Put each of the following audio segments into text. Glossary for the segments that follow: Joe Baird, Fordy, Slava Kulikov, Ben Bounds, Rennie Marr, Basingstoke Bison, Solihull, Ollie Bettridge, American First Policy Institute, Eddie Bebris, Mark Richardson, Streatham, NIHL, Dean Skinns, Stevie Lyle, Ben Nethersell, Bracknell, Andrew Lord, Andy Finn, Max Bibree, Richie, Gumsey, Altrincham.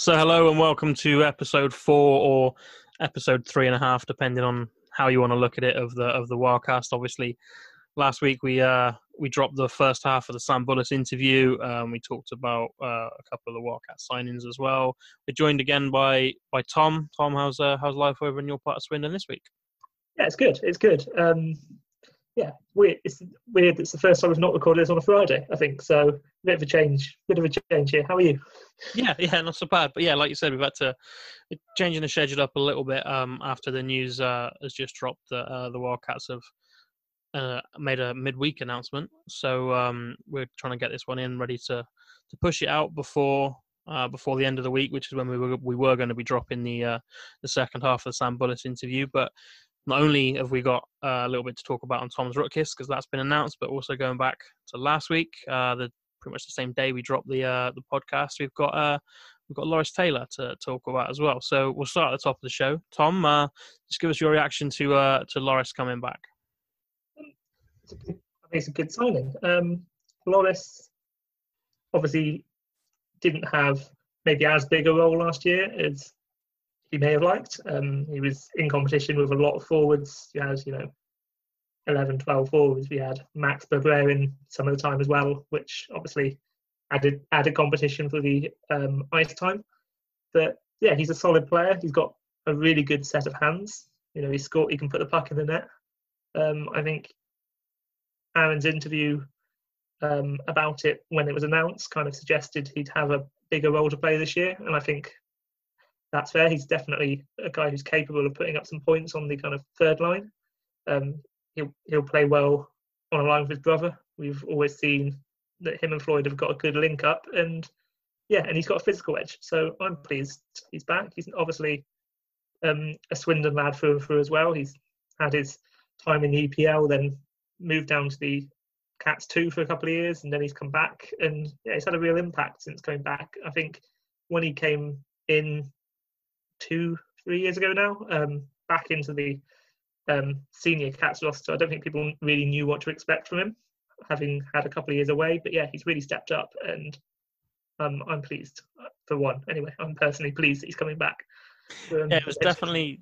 So hello and welcome to episode 4 or episode 3.5, depending on how you want to look at it, of the Wildcast. Obviously, last week we dropped the first half of the Sam Bullas interview. We talked about a couple of the Wildcat signings as well. We're joined again by Tom. Tom, how's life over in your part of Swindon this week? Yeah, it's good. It's good. It's weird. It's the first time we've not recorded this on a Friday, I think. So a bit of a change here. How are you? Yeah, not so bad. But yeah, like you said, we've had to changing the schedule up a little bit after the news has just dropped that the Wildcats have made a midweek announcement. So we're trying to get this one in, ready to push it out before the end of the week, which is when we were going to be dropping the second half of the Sam Bullas interview, but. Not only have we got a little bit to talk about on Toms Rutkis, because that's been announced, but also going back to last week, pretty much the same day we dropped the podcast, we've got Loris Taylor to talk about as well. So we'll start at the top of the show. Tom, just give us your reaction to Loris coming back. It's a good signing. Loris obviously didn't have maybe as big a role last year as he may have liked. He was in competition with a lot of forwards. He has, 11, 12 forwards. We had Max Bibree in some of the time as well, which obviously added competition for the ice time. But yeah, he's a solid player. He's got a really good set of hands. He can put the puck in the net. I think Aaron's interview about it when it was announced kind of suggested he'd have a bigger role to play this year, and I think that's fair. He's definitely a guy who's capable of putting up some points on the kind of third line. He'll play well on a line with his brother. We've always seen that him and Floyd have got a good link up, and he's got a physical edge. So I'm pleased he's back. He's obviously a Swindon lad through and through as well. He's had his time in the EPL, then moved down to the Cats 2 for a couple of years, and then he's come back, and yeah, he's had a real impact since coming back. I think when he came in 2-3 years ago now, back into the senior Cats roster, I don't think people really knew what to expect from him, having had a couple of years away. But yeah, he's really stepped up, and I'm pleased for one. Anyway, I'm personally pleased that he's coming back. It was definitely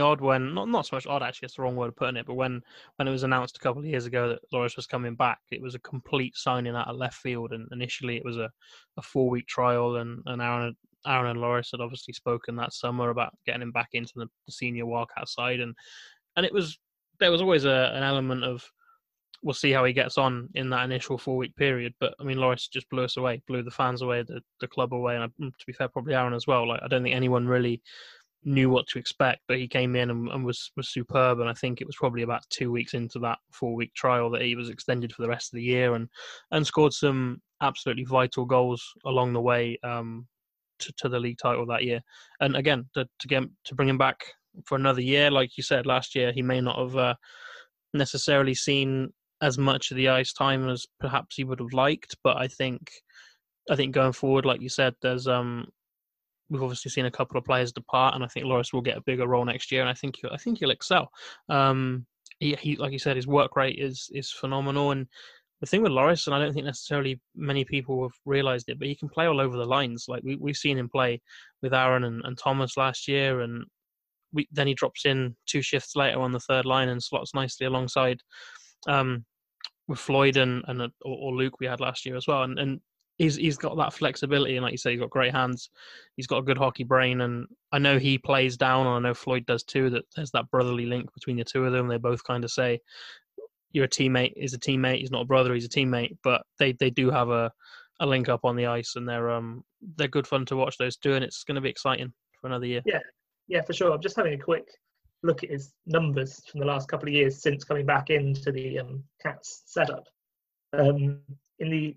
odd when not so much odd, actually, it's the wrong way of putting it, but when it was announced a couple of years ago that Loris was coming back, it was a complete signing out of left field. And initially it was a 4-week trial, and Aaron and Loris had obviously spoken that summer about getting him back into the senior Wildcat side, and there was always an element of we'll see how he gets on in that initial 4-week period. But I mean, Loris just blew us away, blew the fans away, the club away, and to be fair, probably Aaron as well. Like, I don't think anyone really knew what to expect, but he came in and was superb. And I think it was probably about 2 weeks into that 4-week trial that he was extended for the rest of the year, and scored some absolutely vital goals along the way. To the league title that year, and again to bring him back for another year. Like you said, last year he may not have necessarily seen as much of the ice time as perhaps he would have liked, but I think going forward, like you said, there's we've obviously seen a couple of players depart, and I think Loris will get a bigger role next year, and I think he'll excel. He like you said, his work rate is phenomenal, and the thing with Loris, and I don't think necessarily many people have realised it, but he can play all over the lines. Like we've seen him play with Aaron and Thomas last year, and then he drops in 2 shifts later on the third line and slots nicely alongside with Floyd or Luke we had last year as well. And he's got that flexibility, and like you say, he's got great hands. He's got a good hockey brain, and I know he plays down, and I know Floyd does too. That there's that brotherly link between the two of them. They both kind of say, you're a teammate, he's a teammate, he's not a brother, he's a teammate. But they do have a link up on the ice, and they're good fun to watch, those two, and it's going to be exciting for another year. Yeah, for sure. I'm just having a quick look at his numbers from the last couple of years since coming back into the Cats setup. In the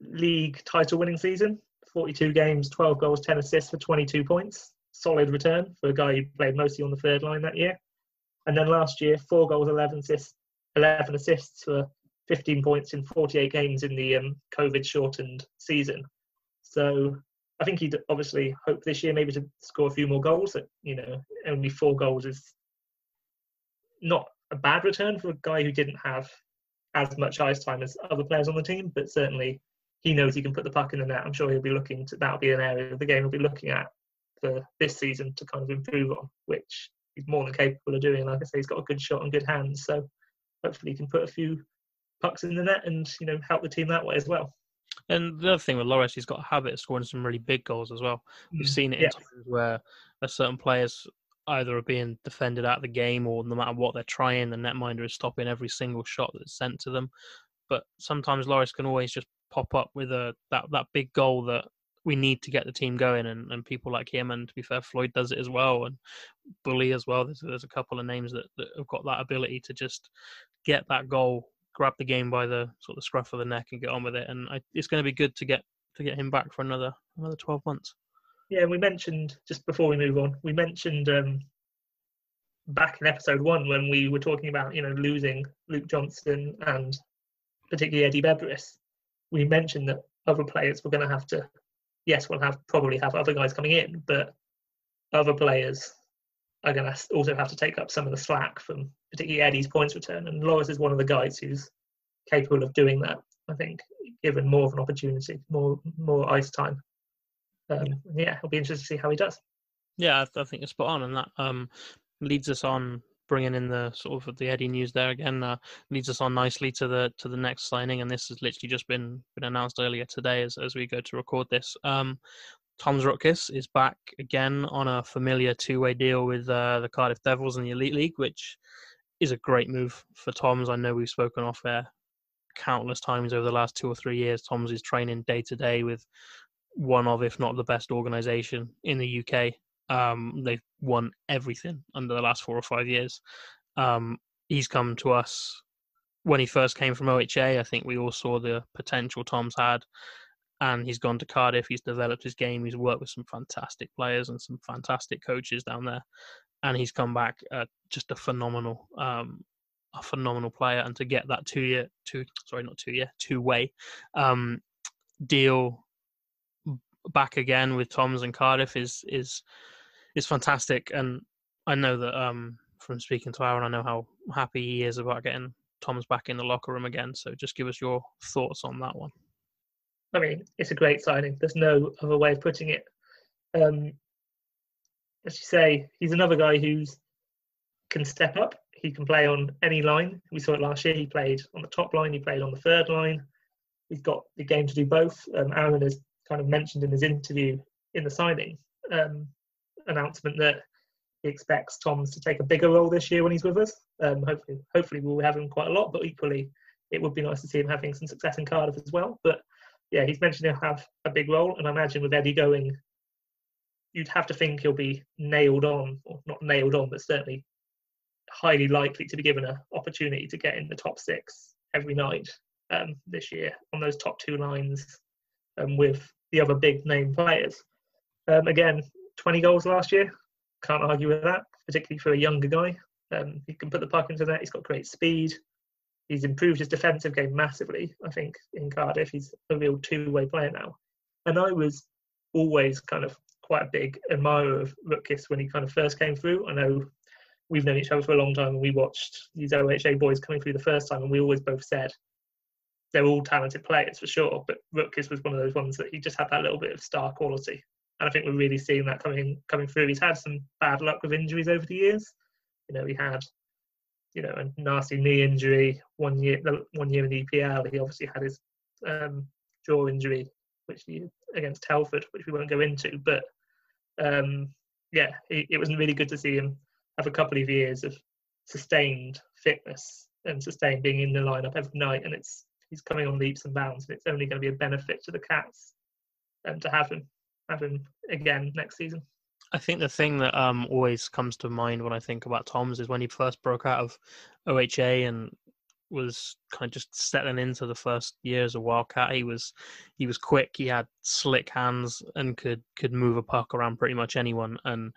league title winning season, 42 games, 12 goals, 10 assists for 22 points. Solid return for a guy who played mostly on the third line that year. And then last year, 4 goals, 11 assists for 15 points in 48 games in the COVID-shortened season. So I think he'd obviously hope this year maybe to score a few more goals. That, only 4 goals is not a bad return for a guy who didn't have as much ice time as other players on the team, but certainly he knows he can put the puck in the net. I'm sure he'll be looking to, that'll be an area of the game he'll be looking at for this season to kind of improve on, which he's more than capable of doing. Like I say, he's got a good shot and good hands, so hopefully he can put a few pucks in the net and, you know, help the team that way as well. And the other thing with Loris, he's got a habit of scoring some really big goals as well. We've seen it in times where certain players either are being defended out of the game, or no matter what they're trying, the netminder is stopping every single shot that's sent to them. But sometimes Loris can always just pop up with that big goal that we need to get the team going, and people like him, and to be fair, Floyd does it as well, and Bully as well. There's a couple of names that have got that ability to just get that goal, grab the game by the sort of scruff of the neck and get on with it. And it's going to be good to get him back for another 12 months. Yeah, we mentioned, just before we move on, we mentioned back in episode 1 when we were talking about, you know, losing Luke Johnston and particularly Eddie Bebris, we mentioned that other players were going to have to, yes, we'll have probably have other guys coming in, but other players are going to also have to take up some of the slack from particularly Eddie's points return, and Loris is one of the guys who's capable of doing that. I think given more of an opportunity, more ice time, it'll be interesting to see how he does. Yeah, I think you're spot on, and that leads us on, bringing in the sort of the Eddie news there again, leads us on nicely to the next signing, and this has literally just been announced earlier today as we go to record this. Toms Rutkis is back again on a familiar two-way deal with the Cardiff Devils in the Elite League, which is a great move for Toms. I know we've spoken off air countless times over the last 2 or 3 years. Toms is training day-to-day with one of, if not the best organisation in the UK. They've won everything under the last 4 or 5 years. He's come to us. When he first came from OHA, I think we all saw the potential Toms had. And he's gone to Cardiff, he's developed his game, he's worked with some fantastic players and some fantastic coaches down there. And he's come back just a phenomenal player. And to get that two-way deal back again with Toms and Cardiff is fantastic. And I know that from speaking to Aaron, I know how happy he is about getting Toms back in the locker room again. So just give us your thoughts on that one. I mean, it's a great signing. There's no other way of putting it. As you say, he's another guy who can step up. He can play on any line. We saw it last year. He played on the top line. He played on the third line. He's got the game to do both. Aaron has kind of mentioned in his interview in the signing announcement that he expects Toms to take a bigger role this year when he's with us. Hopefully we'll have him quite a lot, but equally it would be nice to see him having some success in Cardiff as well. But yeah, he's mentioned he'll have a big role, and I imagine with Eddie going, you'd have to think he'll be nailed on, or not nailed on, but certainly highly likely to be given an opportunity to get in the top 6 every night this year on those top 2 lines with the other big name players. Again, 20 goals last year, can't argue with that, particularly for a younger guy. He can put the puck into that, he's got great speed. He's improved his defensive game massively, I think, in Cardiff. He's a real two-way player now. And I was always kind of quite a big admirer of Rutkis when he kind of first came through. I know we've known each other for a long time, and we watched these OHA boys coming through the first time, and we always both said they're all talented players for sure, but Rutkis was one of those ones that he just had that little bit of star quality. And I think we're really seeing that coming through. He's had some bad luck with injuries over the years. You know, he had... you know, a nasty knee injury one year in the EPL. He obviously had his jaw injury, which he, against Telford, which we won't go into. But, it was really good to see him have a couple of years of sustained fitness and sustained being in the lineup every night. And he's coming on leaps and bounds. And it's only going to be a benefit to the Cats to have him again next season. I think the thing that always comes to mind when I think about Toms is when he first broke out of OHA and was kind of just settling into the first year as a Wildcat. He was quick, he had slick hands, and could move a puck around pretty much anyone. And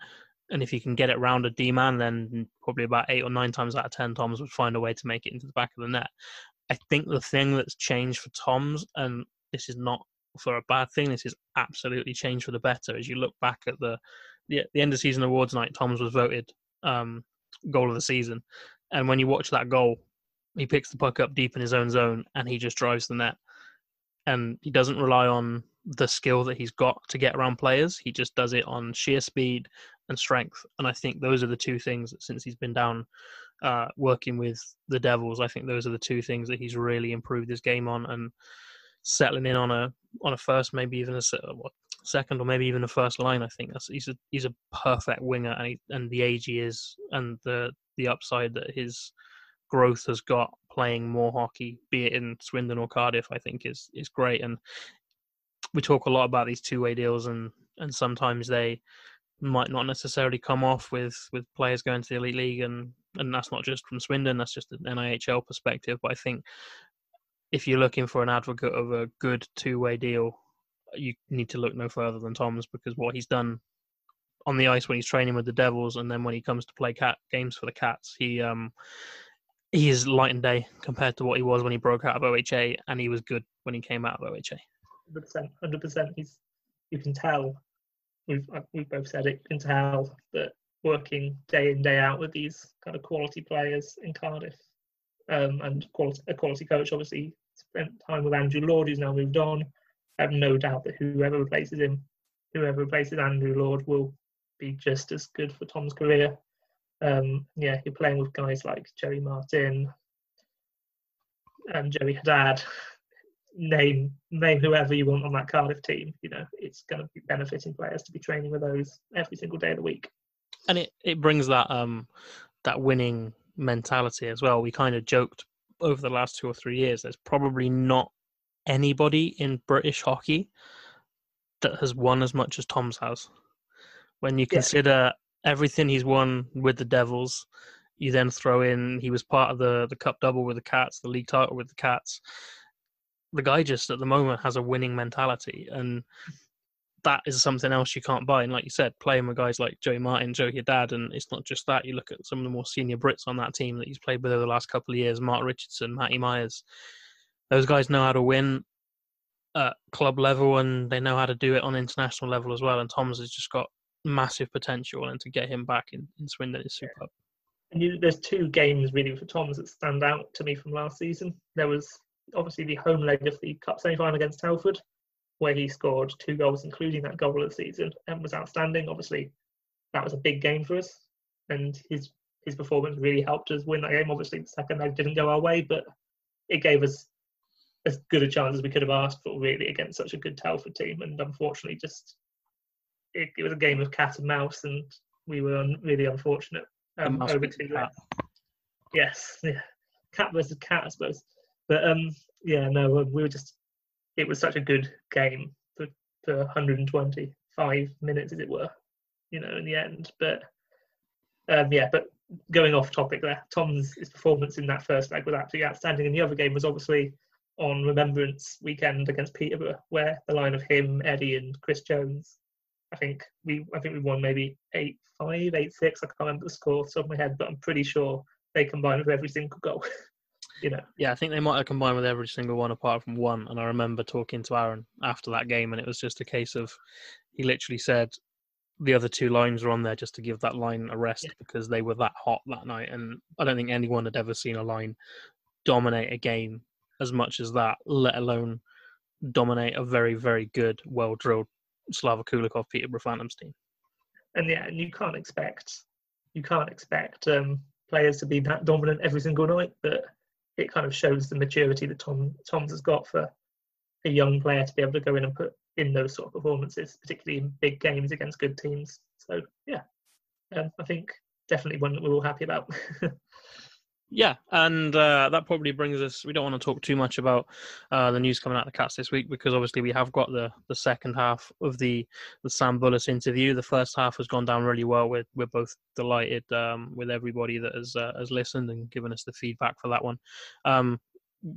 if you can get it round a D-man, then probably about 8 or 9 times out of 10, Toms would find a way to make it into the back of the net. I think the thing that's changed for Toms, and this is not for a bad thing, this is absolutely changed for the better. As you look back at the end of season awards night, Toms was voted goal of the season. And when you watch that goal, he picks the puck up deep in his own zone and he just drives the net. He doesn't rely on the skill that he's got to get around players. He just does it on sheer speed and strength. And I think those are the two things that since he's been down working with the Devils, I think those are the two things that he's really improved his game on and settling in on a first, maybe even a second, or maybe even a first line. I think he's a perfect winger, and the age he is and the upside that his growth has got playing more hockey, be it in Swindon or Cardiff, I think is great. And we talk a lot about these two-way deals, and sometimes they might not necessarily come off with players going to the Elite League, and that's not just from Swindon, that's just an NIHL perspective. But I think if you're looking for an advocate of a good two-way deal, you need to look no further than Toms, because what he's done on the ice when he's training with the Devils, and then when he comes to play games for the Cats, he is light and day compared to what he was when he broke out of OHA, and he was good when he came out of OHA. 100%. You can tell, we've both said it, you can tell that working day in, day out with these kind of quality players in Cardiff, and a quality coach, obviously spent time with Andrew Lord, who's now moved on. I have no doubt that whoever replaces him, whoever replaces Andrew Lord, will be just as good for Tom's career. You're playing with guys like Joey Martin and Joey Haddad. Name whoever you want on that Cardiff team. You know, it's going to be benefiting players to be training with those every single day of the week. And it brings that that winning mentality as well. We kind of joked over the last 2 or 3 years, there's probably not anybody in British hockey that has won as much as Toms has. When you consider everything he's won with the Devils, you then throw in he was part of the Cup double with the Cats, the league title with the Cats. The guy just at the moment has a winning mentality, and that is something else you can't buy. And like you said, playing with guys like Joey Martin, Joey Haddad, and it's not just that. You look at some of the more senior Brits on that team that he's played with over the last couple of years, Mark Richardson, Matty Myers. Those guys know how to win at club level, and they know how to do it on international level as well. And Toms has just got massive potential, and to get him back in Swindon is superb. And there's two games really for Toms that stand out to me from last season. There was obviously the home leg of the Cup semi-final against Telford, where he scored 2 goals, including that goal of the season, and was outstanding. Obviously, that was a big game for us, and his performance really helped us win that game. Obviously, the second leg didn't go our way, but it gave us as good a chance as we could have asked for, really, against such a good Telford team. And unfortunately, just it was a game of cat and mouse, and we were really unfortunate over 2 legs. Yes, yeah, cat versus cat, I suppose. But we were just. It was such a good game for 125 minutes, as it were, you know, in the end. But but going off topic there, Tom's performance in that first leg was absolutely outstanding, and the other game was obviously on Remembrance Weekend against Peterborough, where the line of him, Eddie, and Chris Jones. I think we won maybe 8-5, 8-6. I can't remember the score off the top of my head, but I'm pretty sure they combined for every single goal. You know. Yeah, I think they might have combined with every single one apart from one. And I remember talking to Aaron after that game, and it was just a case of he literally said the other 2 lines were on there just to give that line a rest because they were that hot that night. And I don't think anyone had ever seen a line dominate a game as much as that, let alone dominate a very, very good, well-drilled Slava Kulikov Peterborough Phantoms team. And you can't expect players to be that dominant every single night, but it kind of shows the maturity that Toms has got for a young player to be able to go in and put in those sort of performances, particularly in big games against good teams. So, I think definitely one that we're all happy about. Yeah, and that probably brings us... We don't want to talk too much about the news coming out of the Cats this week, because obviously we have got the second half of the Sam Bullas interview. The first half has gone down really well. We're both delighted with everybody that has listened and given us the feedback for that one.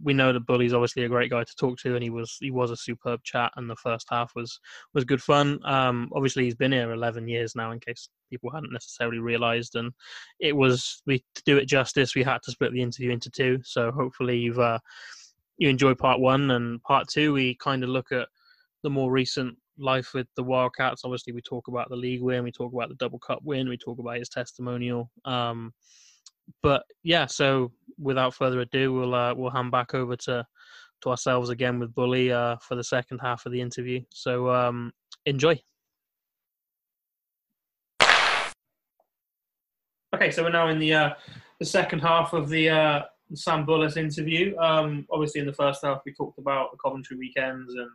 We know that Bully's obviously a great guy to talk to, and he was a superb chat, and the first half was good fun. Obviously, he's been here 11 years now, in case people hadn't necessarily realised, and to do it justice, we had to split the interview into 2, so hopefully you enjoy part 1, and part 2 we kind of look at the more recent life with the Wildcats. Obviously, we talk about the league win, we talk about the Double Cup win, we talk about his testimonial, But so without further ado, we'll hand back over to to ourselves again with Bully for the second half of the interview. So enjoy. Okay, so we're now in the second half of the Sam Bullas interview. Obviously, in the first half, we talked about the Coventry weekends and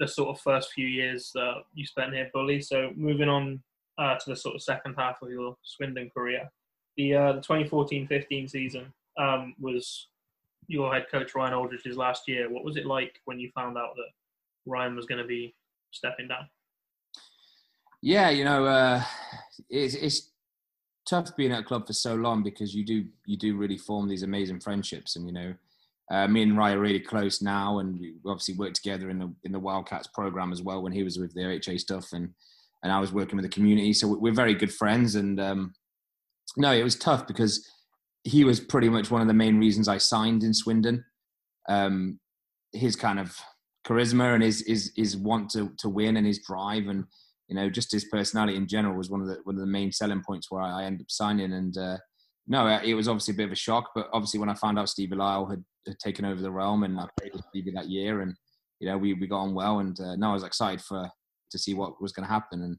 the sort of first few years that you spent here, Bully. So moving on to the sort of second half of your Swindon career. The 2014-15 season was your head coach Ryan Aldridge's last year. What was it like when you found out that Ryan was going to be stepping down? Yeah, you know, it's tough being at a club for so long because you do really form these amazing friendships, and you know, me and Ryan are really close now, and we obviously worked together in the Wildcats program as well when he was with the OHA stuff, and I was working with the community, so we're very good friends. And no, it was tough because he was pretty much one of the main reasons I signed in Swindon. His kind of charisma and his want to win and his drive and, you know, just his personality in general was one of the main selling points where I ended up signing. And no, it was obviously a bit of a shock. But obviously, when I found out Stevie Lyle had taken over the realm, and I played with Stevie that year, and you know, we got on well. And no, I was excited to see what was going to happen. And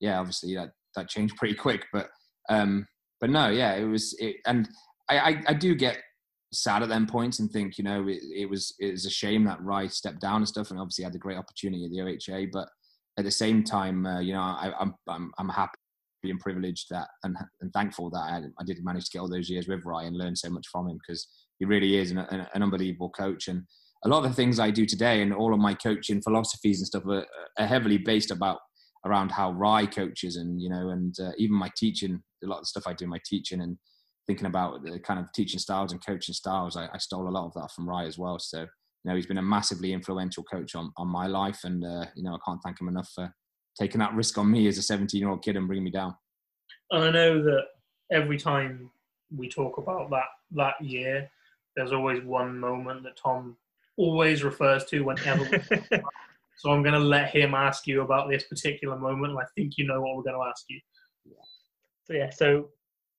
yeah, obviously that changed pretty quick. But no, yeah, it was. And I do get sad at them points and think, you know, it was a shame that Rye stepped down and stuff. And obviously, I had a great opportunity at the OHA, but at the same time, you know, I'm happy and privileged that and thankful that I did manage to get all those years with Ryan and learn so much from him, because he really is an unbelievable coach. And a lot of the things I do today and all of my coaching philosophies and stuff are heavily based around how Rye coaches, and you know, and even my teaching, a lot of the stuff I do in my teaching and thinking about the kind of teaching styles and coaching styles, I stole a lot of that from Rye as well. So you know, he's been a massively influential coach on my life, and you know, I can't thank him enough for taking that risk on me as a 17-year-old kid and bringing me down. And I know that every time we talk about that year, there's always one moment that Tom always refers to whenever we talk about. So I'm going to let him ask you about this particular moment, and I think you know what we're going to ask you. So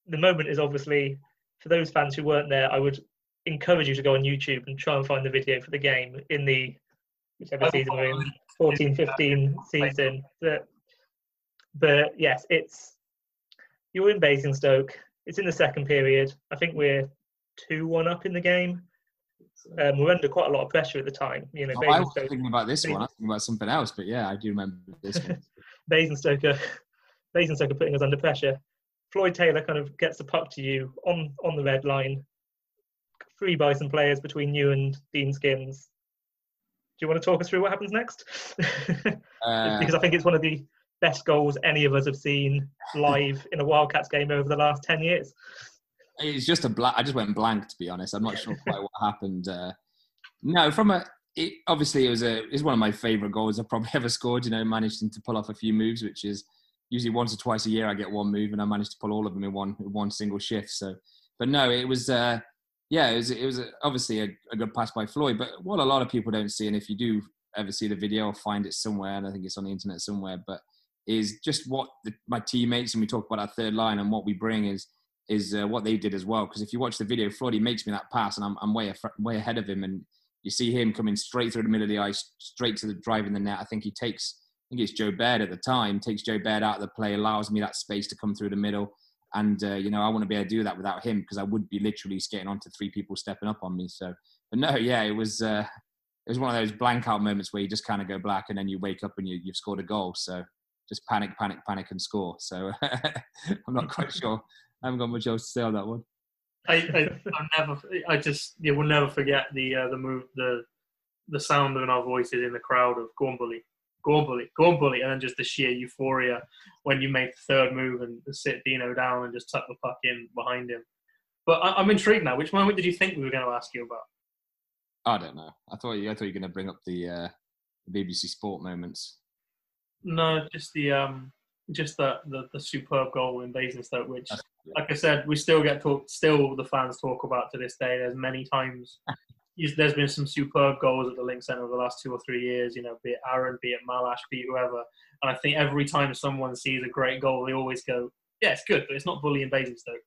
the moment is obviously, for those fans who weren't there, I would encourage you to go on YouTube and try and find the video for the game in the whichever season we're in, 14-15 season. But yes, you're in Basingstoke. It's in the second period. I think we're 2-1 up in the game. We're under quite a lot of pressure at the time. You know, I was thinking about this one. I was thinking about something else, but yeah, I do remember this one. Basingstoke are putting us under pressure. Floyd Taylor kind of gets the puck to you on the red line. 3 Bison players between you and Dean Skinns. Do you want to talk us through what happens next? Because I think it's one of the best goals any of us have seen live in a Wildcats game over the last 10 years. It's just I just went blank, to be honest. I'm not sure quite what happened. Obviously it's one of my favourite goals I've probably ever scored. You know, managed to pull off a few moves, which is usually once or twice a year I get one move, and I managed to pull all of them in one single shift. So, but no, it was. It was obviously a good pass by Floyd, but what a lot of people don't see, and if you do ever see the video or find it somewhere, and I think it's on the internet somewhere, but is just what my teammates, and we talk about our third line and what we bring is what they did as well. Because if you watch the video, Floyd, he makes me that pass, and I'm way ahead of him, and you see him coming straight through the middle of the ice, straight to the drive in the net. I think it's Joe Baird at the time, takes Joe Baird out of the play, allows me that space to come through the middle. And, you know, I wouldn't be able to do that without him, because I would be literally skating onto 3 people stepping up on me. So, but no, yeah, it was one of those blank out moments where you just kind of go black, and then you wake up and you've scored a goal. So just panic and score. So I'm not quite sure. I haven't got much else to say on that one. I will never forget the move, the sound in our voices in the crowd of Gormbully. Go on, bully, and then just the sheer euphoria when you make the third move and sit Dino down and just tuck the puck in behind him. But I'm intrigued now. Which moment did you think we were going to ask you about? I don't know. I thought you were going to bring up the BBC Sport moments. No, just the superb goal in Basingstoke, which, yeah, like I said, we still get talked. Still, the fans talk about to this day. There's many times. There's been some superb goals at the Link Centre over the last 2 or 3 years, you know, be it Aaron, be it Malash, be it whoever. And I think every time someone sees a great goal, they always go, yeah, it's good, but it's not Bully and Basingstoke.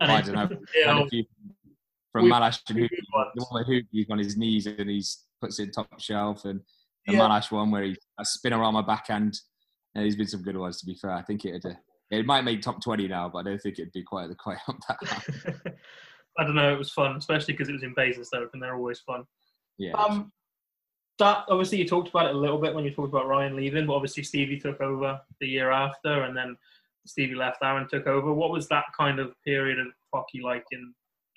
And I don't know. from Malash and Hoogie. The one where Hoogie's on his knees and he puts it in top shelf, and the Malash one where he spin around my backhand. And there's been some good ones, to be fair. I think it might make top 20 now, but I don't think it'd be quite up that high. I don't know. It was fun, especially because it was in Basingstoke, and they're always fun. Yeah. That obviously you talked about it a little bit when you talked about Ryan leaving, but obviously Stevie took over the year after, and then Stevie left, Aaron took over. What was that kind of period of hockey like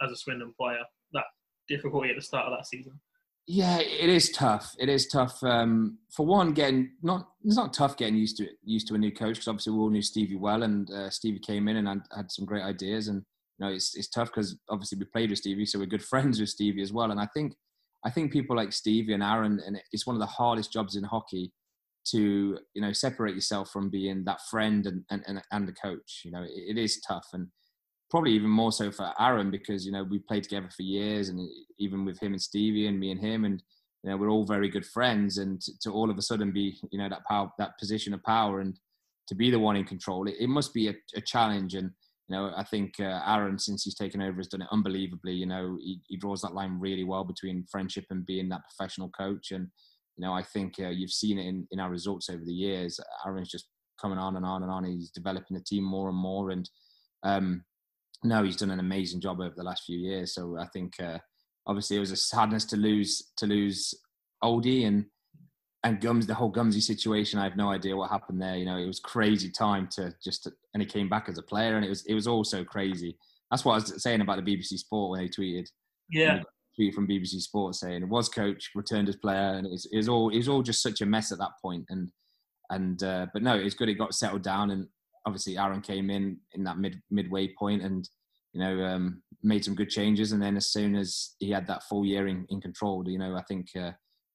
as a Swindon player? That difficulty at the start of that season. Yeah, it is tough. It is tough. For one, it's not tough getting used to a new coach, because obviously we all knew Stevie well, and Stevie came in and had some great ideas, and you know, it's tough because obviously we played with Stevie, so we're good friends with Stevie as well. And I think people like Stevie and Aaron, and it's one of the hardest jobs in hockey to, you know, separate yourself from being that friend and the coach. You know, it is tough, and probably even more so for Aaron, because, you know, we played together for years, and even with him and Stevie and me and him, and, you know, we're all very good friends, and to all of a sudden be, you know, that position of power and to be the one in control, it must be a challenge. And, you know, I think Aaron, since he's taken over, has done it unbelievably. You know, he draws that line really well between friendship and being that professional coach. And, you know, I think you've seen it in our results over the years. Aaron's just coming on and on and on. He's developing the team more and more. And no, he's done an amazing job over the last few years. So I think obviously it was a sadness to lose Oldie and Gums, the whole Gumsey situation. I have no idea what happened there. You know, it was crazy time and he came back as a player, and it was all so crazy. That's what I was saying about the BBC Sport when they tweeted. Yeah. Tweet from BBC Sport saying it was coach, returned as player, and it was all just such a mess at that point. And but no, it was good. It got settled down, and obviously Aaron came in that midway point, and, you know, made some good changes. And then as soon as he had that full year in control, you know, I think.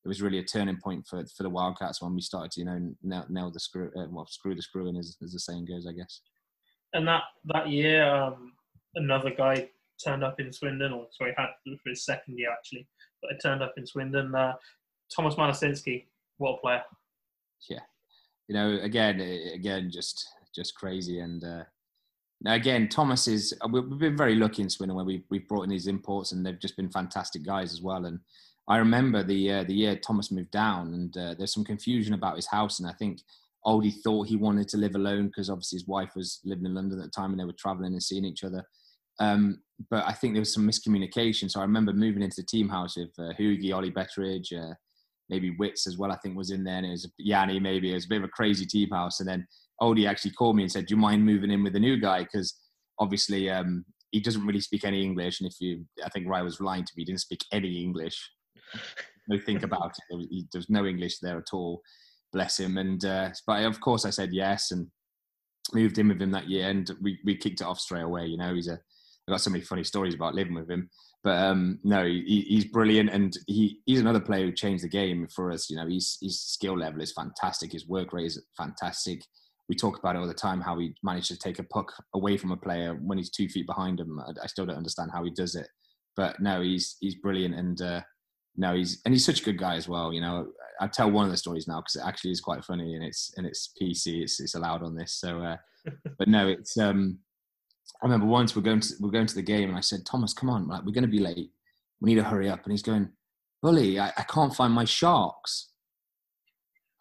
It was really a turning point for the Wildcats when we started to, you know, screw the screw in, as the saying goes, I guess. And that year, another guy turned up in Swindon, or sorry, had for his second year actually, but it turned up in Swindon. Thomas Malasinski, what a player! Yeah, you know, again, just crazy. And now again, Thomas is. We've been very lucky in Swindon where we've brought in these imports, and they've just been fantastic guys as well. And I remember the year Thomas moved down, and there's some confusion about his house, and I think Oldie thought he wanted to live alone because obviously his wife was living in London at the time, and they were travelling and seeing each other. But I think there was some miscommunication. So I remember moving into the team house with Hoogie, Ollie Bettridge, maybe Wits as well, I think was in there, and it was Yanni maybe. It was a bit of a crazy team house. And then Oldie actually called me and said, "Do you mind moving in with the new guy?" Because obviously he doesn't really speak any English, and I think Ryan was lying to me, he didn't speak any English. No, think about it. There's no English there at all. Bless him. And but of course I said yes, and moved in with him that year, and we kicked it off straight away. You know, I've got so many funny stories about living with him. But no, he's brilliant, and he's another player who changed the game for us. You know, his skill level is fantastic. His work rate is fantastic. We talk about it all the time how he managed to take a puck away from a player when he's 2 feet behind him. I still don't understand how he does it. But no, he's brilliant, and. No, he's such a good guy as well. You know, I tell one of the stories now because it actually is quite funny, and it's PC. It's allowed on this. So, but no, it's. I remember once we're going to the game, and I said, "Thomas, come on, like, we're going to be late. We need to hurry up." And he's going, "Bully, I can't find my sharks."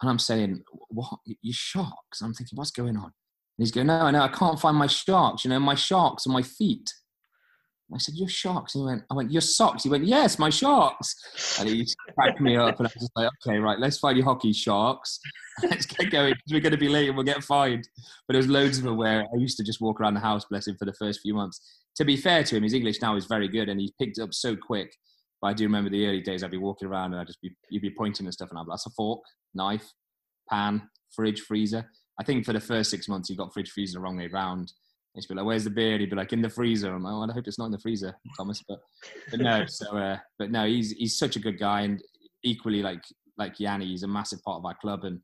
And I'm saying, "What? Your sharks?" I'm thinking, "What's going on?" And he's going, "No, I can't find my sharks. You know, my sharks are my feet." I said, "Your sharks?" And he went, "Your socks?" He went, "Yes, my sharks." And he cracked me up, and I was like, "Okay, right, let's find your hockey sharks. Let's get going. We're going to be late and we'll get fined." But there was loads of them where I used to just walk around the house, bless him, for the first few months. To be fair to him, his English now is very good, and he's picked it up so quick. But I do remember the early days, I'd be walking around, and you'd be pointing and stuff, and I'd be like, "That's a fork, knife, pan, fridge, freezer." I think for the first 6 months, he got fridge, freezer the wrong way round. He'd be like, "Where's the beer?" He'd be like, "In the freezer." I'm like, "Oh, I hope it's not in the freezer, Thomas." But no. So, but no, he's such a good guy, and equally like Yanni, he's a massive part of our club. And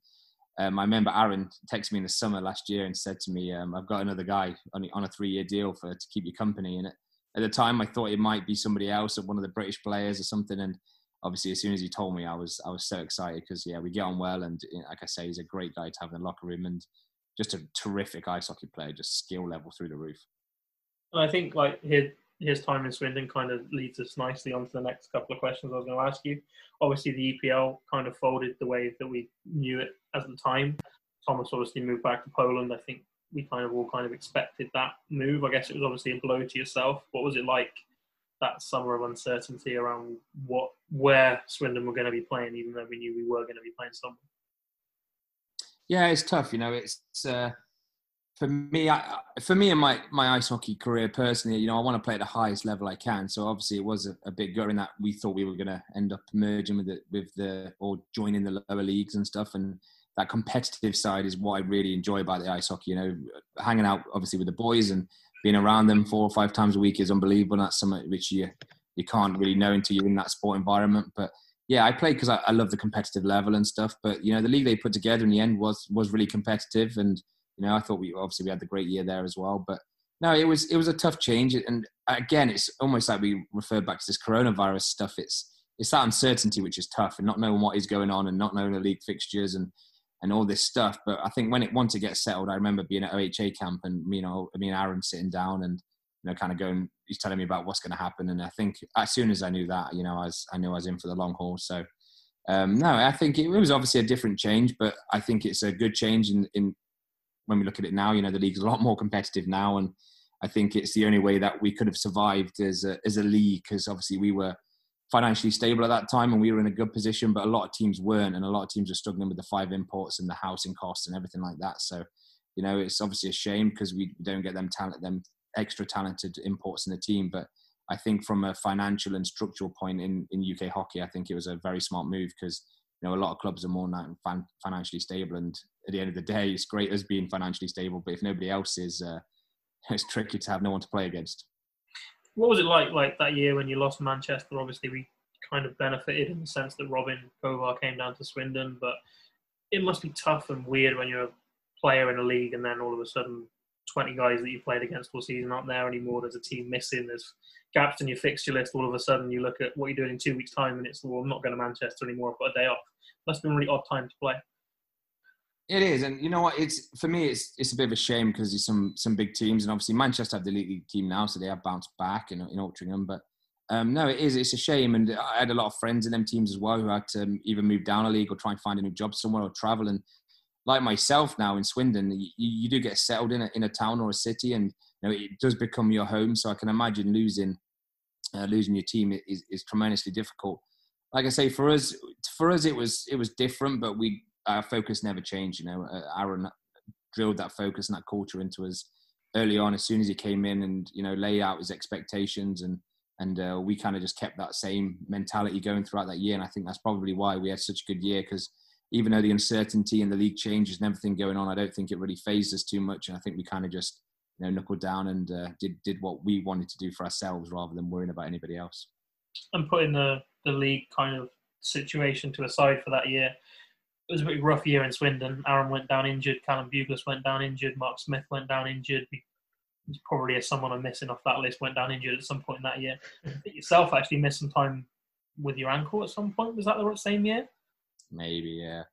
I remember Aaron texted me in the summer last year and said to me, "I've got another guy on a 3-year deal to keep you company." And at the time, I thought it might be somebody else, or one of the British players or something. And obviously, as soon as he told me, I was so excited because we get on well, and like I say, he's a great guy to have in the locker room, and. Just a terrific ice hockey player, just skill level through the roof. And I think like his time in Swindon kind of leads us nicely onto the next couple of questions I was going to ask you. Obviously, the EPL kind of folded the way that we knew it at the time. Thomas obviously moved back to Poland. I think we all expected that move. I guess it was obviously a blow to yourself. What was it like, that summer of uncertainty around where Swindon were going to be playing, even though we knew we were going to be playing somewhere? Yeah, it's tough. You know, it's for me and my ice hockey career personally, you know, I want to play at the highest level I can. So obviously, it was a big gut in that we thought we were going to end up merging or joining the lower leagues and stuff. And that competitive side is what I really enjoy about the ice hockey. You know, hanging out obviously with the boys and being around them 4 or 5 times a week is unbelievable. And that's something which you can't really know until you're in that sport environment. But yeah, I played because I love the competitive level and stuff. But you know, the league they put together in the end was really competitive, and you know, I thought we had the great year there as well. But no, it was a tough change, and again, it's almost like we refer back to this coronavirus stuff. It's that uncertainty which is tough, and not knowing what is going on, and not knowing the league fixtures and all this stuff. But I think once it gets settled, I remember being at OHA camp and, you know, me and Aaron sitting down and, you know, kind of going, he's telling me about what's going to happen. And I think as soon as I knew that, you know, I knew I was in for the long haul. So, no, I think it was obviously a different change, but I think it's a good change in when we look at it now. You know, the league's a lot more competitive now. And I think it's the only way that we could have survived as a league, because obviously we were financially stable at that time and we were in a good position, but a lot of teams weren't, and a lot of teams are struggling with the 5 imports and the housing costs and everything like that. So, you know, it's obviously a shame because we don't get them extra talented imports in the team. But I think from a financial and structural point in UK hockey, I think it was a very smart move, because, you know, a lot of clubs are more now financially stable, and at the end of the day, it's great as being financially stable, but if nobody else is, it's tricky to have no one to play against. What was it like that year when you lost Manchester? Obviously, we kind of benefited in the sense that Robin Kovar came down to Swindon, but it must be tough and weird when you're a player in a league and then all of a sudden 20 guys that you played against all season aren't there anymore. There's a team missing. There's gaps in your fixture list. All of a sudden, you look at what you're doing in 2 weeks' time and it's, well, I'm not going to Manchester anymore. I've got a day off. Must have been a really odd time to play. It is, and you know what? It's for me, it's a bit of a shame because there's some big teams, and obviously Manchester have the league team now, so they have bounced back in Altrincham. But no, it's a shame, and I had a lot of friends in them teams as well who had to either move down a league or try and find a new job somewhere or travel. And like myself now in Swindon, you do get settled in a town or a city, and you know it does become your home. So I can imagine losing your team is tremendously difficult. Like I say, for us it was different, but our focus never changed. You know, Aaron drilled that focus and that culture into us early on, as soon as he came in, and, you know, lay out his expectations, and we kind of just kept that same mentality going throughout that year. And I think that's probably why we had such a good year, because even though the uncertainty and the league changes and everything going on, I don't think it really phased us too much. And I think we kind of just, you know, knuckled down and did what we wanted to do for ourselves rather than worrying about anybody else. And putting the league kind of situation to aside for that year, it was a pretty rough year in Swindon. Aaron went down injured. Callum Buglas went down injured. Mark Smith went down injured. There's probably someone I'm missing off that list went down injured at some point in that year. I think yourself actually missed some time with your ankle at some point. Was that the same year? Maybe, yeah.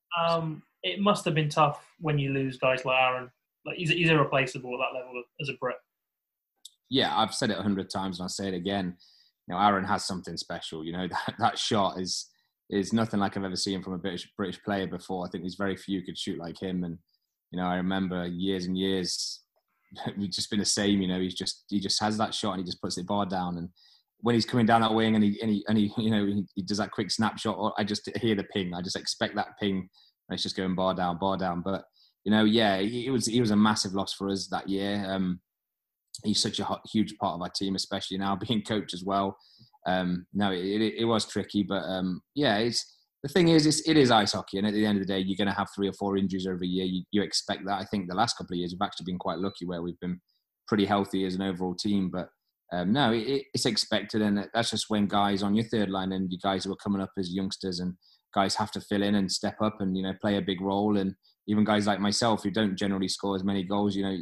It must have been tough when you lose guys like Aaron. Like he's irreplaceable at that level as a Brit. Yeah, I've said it 100 times and I'll say it again. You know, Aaron has something special. You know, that shot is nothing like I've ever seen from a British player before. I think there's very few could shoot like him. And, you know, I remember years and years, we've just been the same, you know, he just has that shot and he just puts the bar down. And when he's coming down that wing and he you know, he does that quick snapshot, or I just hear the ping. I just expect that ping. And it's just going bar down, bar down. But, you know, yeah, he was a massive loss for us that year. He's such a huge part of our team, especially now being coach as well. No, it was tricky, but yeah, it is ice hockey, and at the end of the day, you're going to have 3 or 4 injuries every year. You expect that. I think the last couple of years we've actually been quite lucky where we've been pretty healthy as an overall team, but no, it's expected, and that's just when guys on your third line and you guys who are coming up as youngsters and guys have to fill in and step up and, you know, play a big role. And even guys like myself who don't generally score as many goals, you know,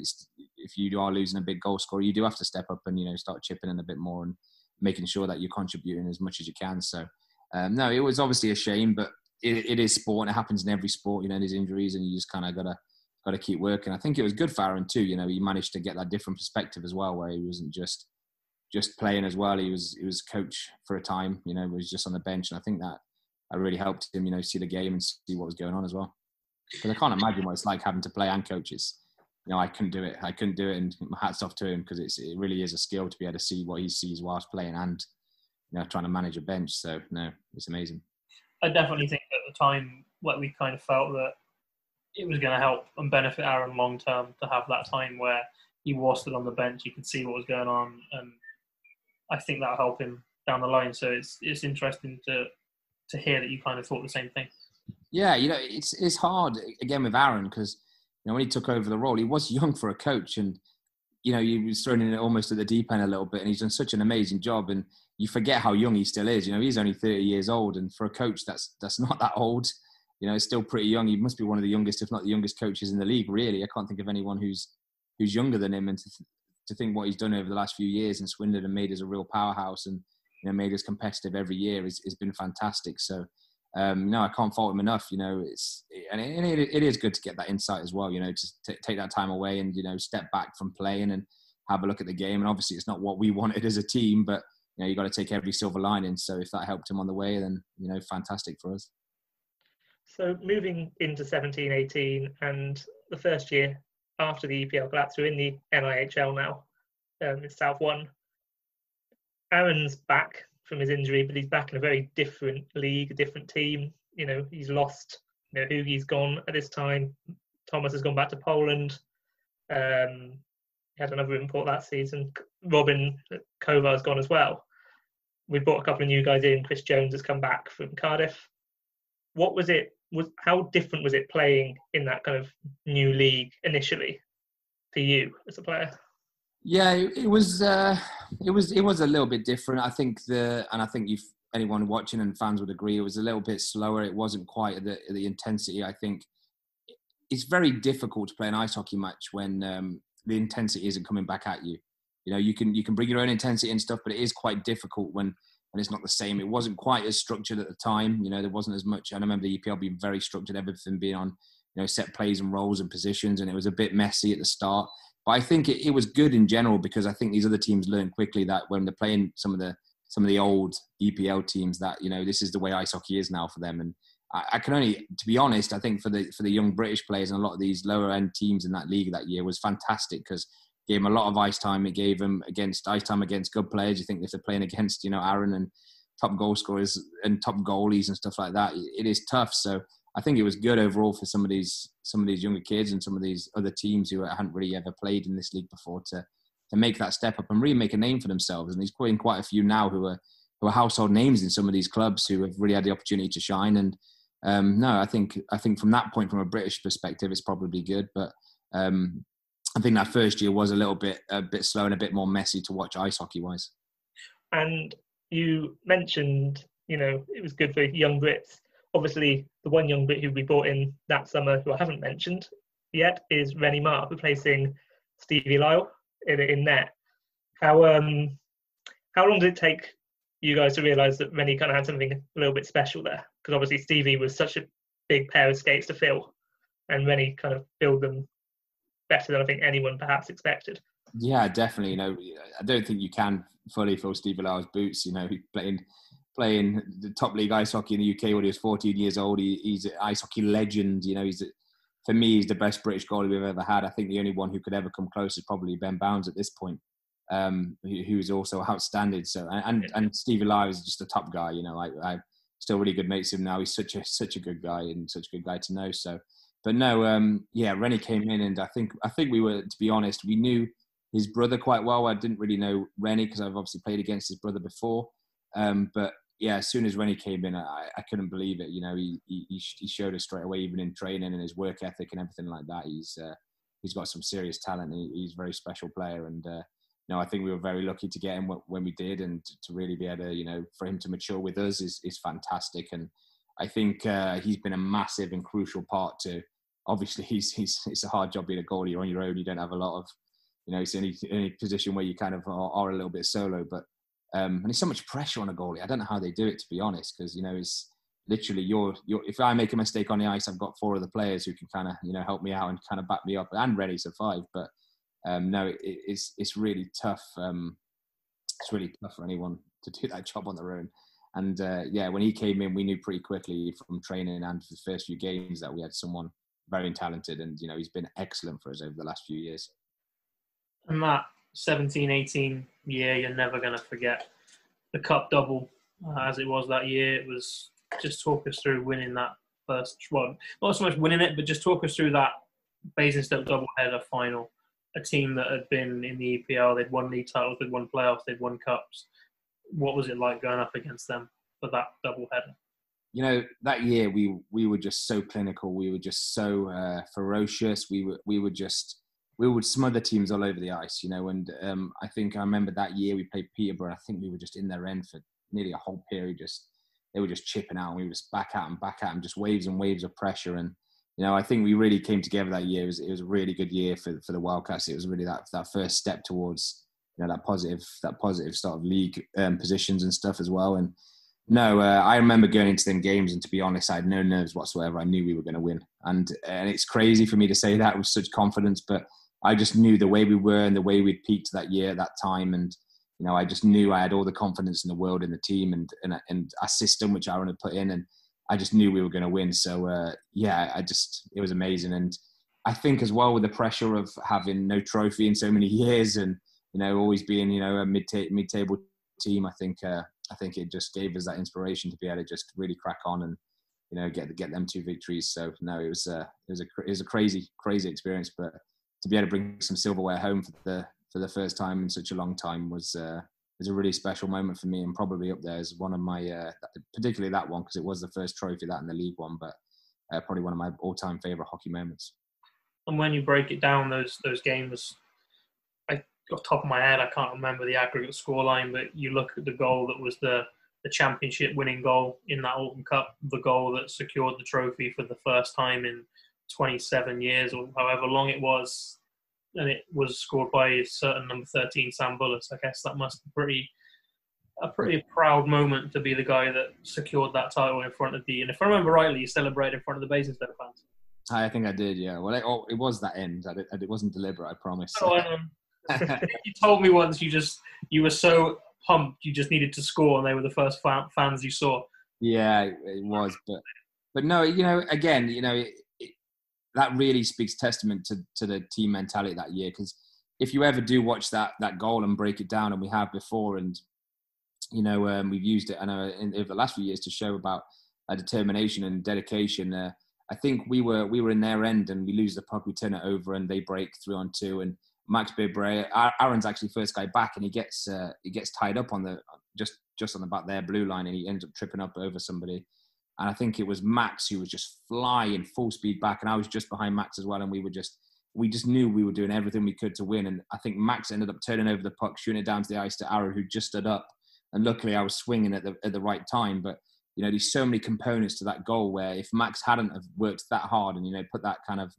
if you are losing a big goal scorer, you do have to step up and, you know, start chipping in a bit more and making sure that you're contributing as much as you can. So, no, it was obviously a shame, but it is sport, and it happens in every sport. You know, there's injuries, and you just kind of got to keep working. I think it was good for Aaron too. You know, he managed to get that different perspective as well, where he wasn't just just playing as well. He was coach for a time, you know, was just on the bench. And I think that really helped him, you know, see the game and see what was going on as well. Because I can't imagine what it's like having to play and coaches. You know, I couldn't do it. And my hat's off to him, because it really is a skill to be able to see what he sees whilst playing and, you know, trying to manage a bench. So, no, it's amazing. I definitely think at the time, like, we kind of felt that it was going to help and benefit Aaron long term to have that time where he was still on the bench, you could see what was going on, and I think that'll help him down the line. So it's interesting to hear that you kind of thought the same thing. Yeah, you know, it's hard again with Aaron, because, you know, when he took over the role, he was young for a coach, and, you know, he was thrown in almost at the deep end a little bit, and he's done such an amazing job, and you forget how young he still is. You know, he's only 30 years old, and for a coach that's not that old. You know, he's still pretty young. He must be one of the youngest, if not the youngest, coaches in the league, really. I can't think of anyone who's younger than him, and to think what he's done over the last few years in Swindon and made us a real powerhouse, and, you know, made us competitive every year has been fantastic. So, no, I can't fault him enough. You know, it is good to get that insight as well, you know, to take that time away and, you know, step back from playing and have a look at the game. And obviously it's not what we wanted as a team, but, you know, you've got to take every silver lining. So if that helped him on the way, then, you know, fantastic for us. So moving into 17-18 and the first year after the EPL collapse, we're in the NIHL now, in South 1. Aaron's back from his injury, but he's back in a very different league, a different team. You know, he's lost, you know, Hoogie's gone at this time. Thomas has gone back to Poland. He had another import that season. Robin Kovar has gone as well. We've brought a couple of new guys in. Chris Jones has come back from Cardiff. What was it? How different was it playing in that kind of new league initially for you as a player? Yeah, it was a little bit different. I think anyone watching and fans would agree, it was a little bit slower. It wasn't quite the intensity. I think it's very difficult to play an ice hockey match when the intensity isn't coming back at you. You know, you can bring your own intensity and stuff, but it is quite difficult when. And it's not the same. It wasn't quite as structured at the time. You know, there wasn't as much. I remember the EPL being very structured, everything being on, you know, set plays and roles and positions, and it was a bit messy at the start. But I think it was good in general, because I think these other teams learn quickly that when they're playing some of the old EPL teams, that, you know, this is the way ice hockey is now for them. And I can only, to be honest, I think for the young British players and a lot of these lower end teams in that league that year was fantastic, because gave him a lot of ice time. It gave him ice time against good players. You think if they're playing against, you know, Aaron and top goal scorers and top goalies and stuff like that, it is tough. So I think it was good overall for some of these younger kids and some of these other teams who hadn't really ever played in this league before to make that step up and really make a name for themselves. And he's putting quite a few now who are household names in some of these clubs who have really had the opportunity to shine. And no, I think from that point, from a British perspective, it's probably good, but. I think that first year was a bit slow and a bit more messy to watch ice hockey wise. And you mentioned, you know, it was good for young Brits. Obviously, the one young Brit who we brought in that summer, who I haven't mentioned yet, is Rennie Marr, replacing Stevie Lyle in net. How long did it take you guys to realise that Rennie kind of had something a little bit special there? Because obviously Stevie was such a big pair of skates to fill, and Rennie kind of filled them better than I think anyone perhaps expected. Yeah, definitely. You know, I don't think you can fully fill Stevie Lyle's boots. You know, he playing the top league ice hockey in the UK when he was 14 years old. He's an ice hockey legend. You know, for me, he's the best British goalie we've ever had. I think the only one who could ever come close is probably Ben Bounds at this point, who is also outstanding. So and Stevie Lyle is just a top guy. You know, I'm still really good mates with him now. He's such a good guy and such a good guy to know. So. But no, Rennie came in, and I think we were, to be honest, we knew his brother quite well. I didn't really know Rennie because I've obviously played against his brother before. But yeah, as soon as Rennie came in, I couldn't believe it. You know, he showed us straight away, even in training and his work ethic and everything like that. He's got some serious talent. He's a very special player, and no, I think we were very lucky to get him when we did, and to really be able to, you know, for him to mature with us is fantastic. And I think he's been a massive and crucial part to. Obviously, it's a hard job being a goalie. You're on your own. You don't have a lot of, you know, it's any position where you kind of are a little bit solo. But and there's so much pressure on a goalie. I don't know how they do it, to be honest, because, you know, it's literally if I make a mistake on the ice, I've got four other players who can kind of, you know, help me out and kind of back me up, and Rennie's a five. But no, it's really tough it's really tough for anyone to do that job on their own. And yeah, when he came in, we knew pretty quickly from training and for the first few games that we had someone very talented, and you know, he's been excellent for us over the last few years. And that 17-18 year, you're never going to forget. The cup double, as it was that year, it was just talk us through winning that first one. Not so much winning it, but just talk us through that Basingstoke doubleheader final. A team that had been in the EPL, they'd won league titles, they'd won playoffs, they'd won cups. What was it like going up against them for that doubleheader? You know, that year we were just so clinical. We were just so ferocious. We would smother teams all over the ice, you know. And I think I remember that year we played Peterborough. I think we were just in their end for nearly a whole period. They were just chipping out, and we were just back at them, just waves and waves of pressure. And you know, I think we really came together that year. It was a really good year for the Wildcats. It was really that first step towards, you know, that positive sort of league positions and stuff as well. And no, I remember going into them games, and to be honest, I had no nerves whatsoever. I knew we were going to win, and it's crazy for me to say that with such confidence, but I just knew the way we were and the way we'd peaked that year at that time, and you know, I just knew I had all the confidence in the world in the team and our system, which Aaron had put in, and I just knew we were going to win. So yeah, it was amazing. And I think as well, with the pressure of having no trophy in so many years, and you know, always being, you know, a mid-table team, I think it just gave us that inspiration to be able to just really crack on and, you know, get them two victories. So no, it was a crazy experience, but to be able to bring some silverware home for the first time in such a long time was a really special moment for me, and probably up there as one of my particularly that one, because it was the first trophy, that and the league one, but probably one of my all-time favorite hockey moments. And when you break it down, those games, off the top of my head, I can't remember the aggregate scoreline, but you look at the goal that was the championship-winning goal in that Autumn Cup, the goal that secured the trophy for the first time in 27 years or however long it was, and it was scored by a certain number 13, Sam Bullas. I guess that must be a pretty proud moment to be the guy that secured that title in front of the. And if I remember rightly, you celebrated in front of the Basingstoke fans. I think I did, yeah. Well, it was that end. It wasn't deliberate, I promise. Oh, you told me once you were so pumped you just needed to score, and they were the first fans you saw. Yeah, it was, but no, you know, again, you know, that really speaks testament to the team mentality that year, because if you ever do watch that goal and break it down, and we have before, and you know, we've used it, I know, over the last few years to show about determination and dedication. I think we were in their end, and we lose the puck, we turn it over, and they break 3-on-2, and Max Bibree, Aaron's actually first guy back, and he gets tied up on the just on the back there blue line, and he ends up tripping up over somebody. And I think it was Max who was just flying full speed back, and I was just behind Max as well. And we just knew we were doing everything we could to win. And I think Max ended up turning over the puck, shooting it down to the ice to Aaron, who just stood up. And luckily, I was swinging at the right time. But you know, there's so many components to that goal where if Max hadn't have worked that hard and, you know, put that kind of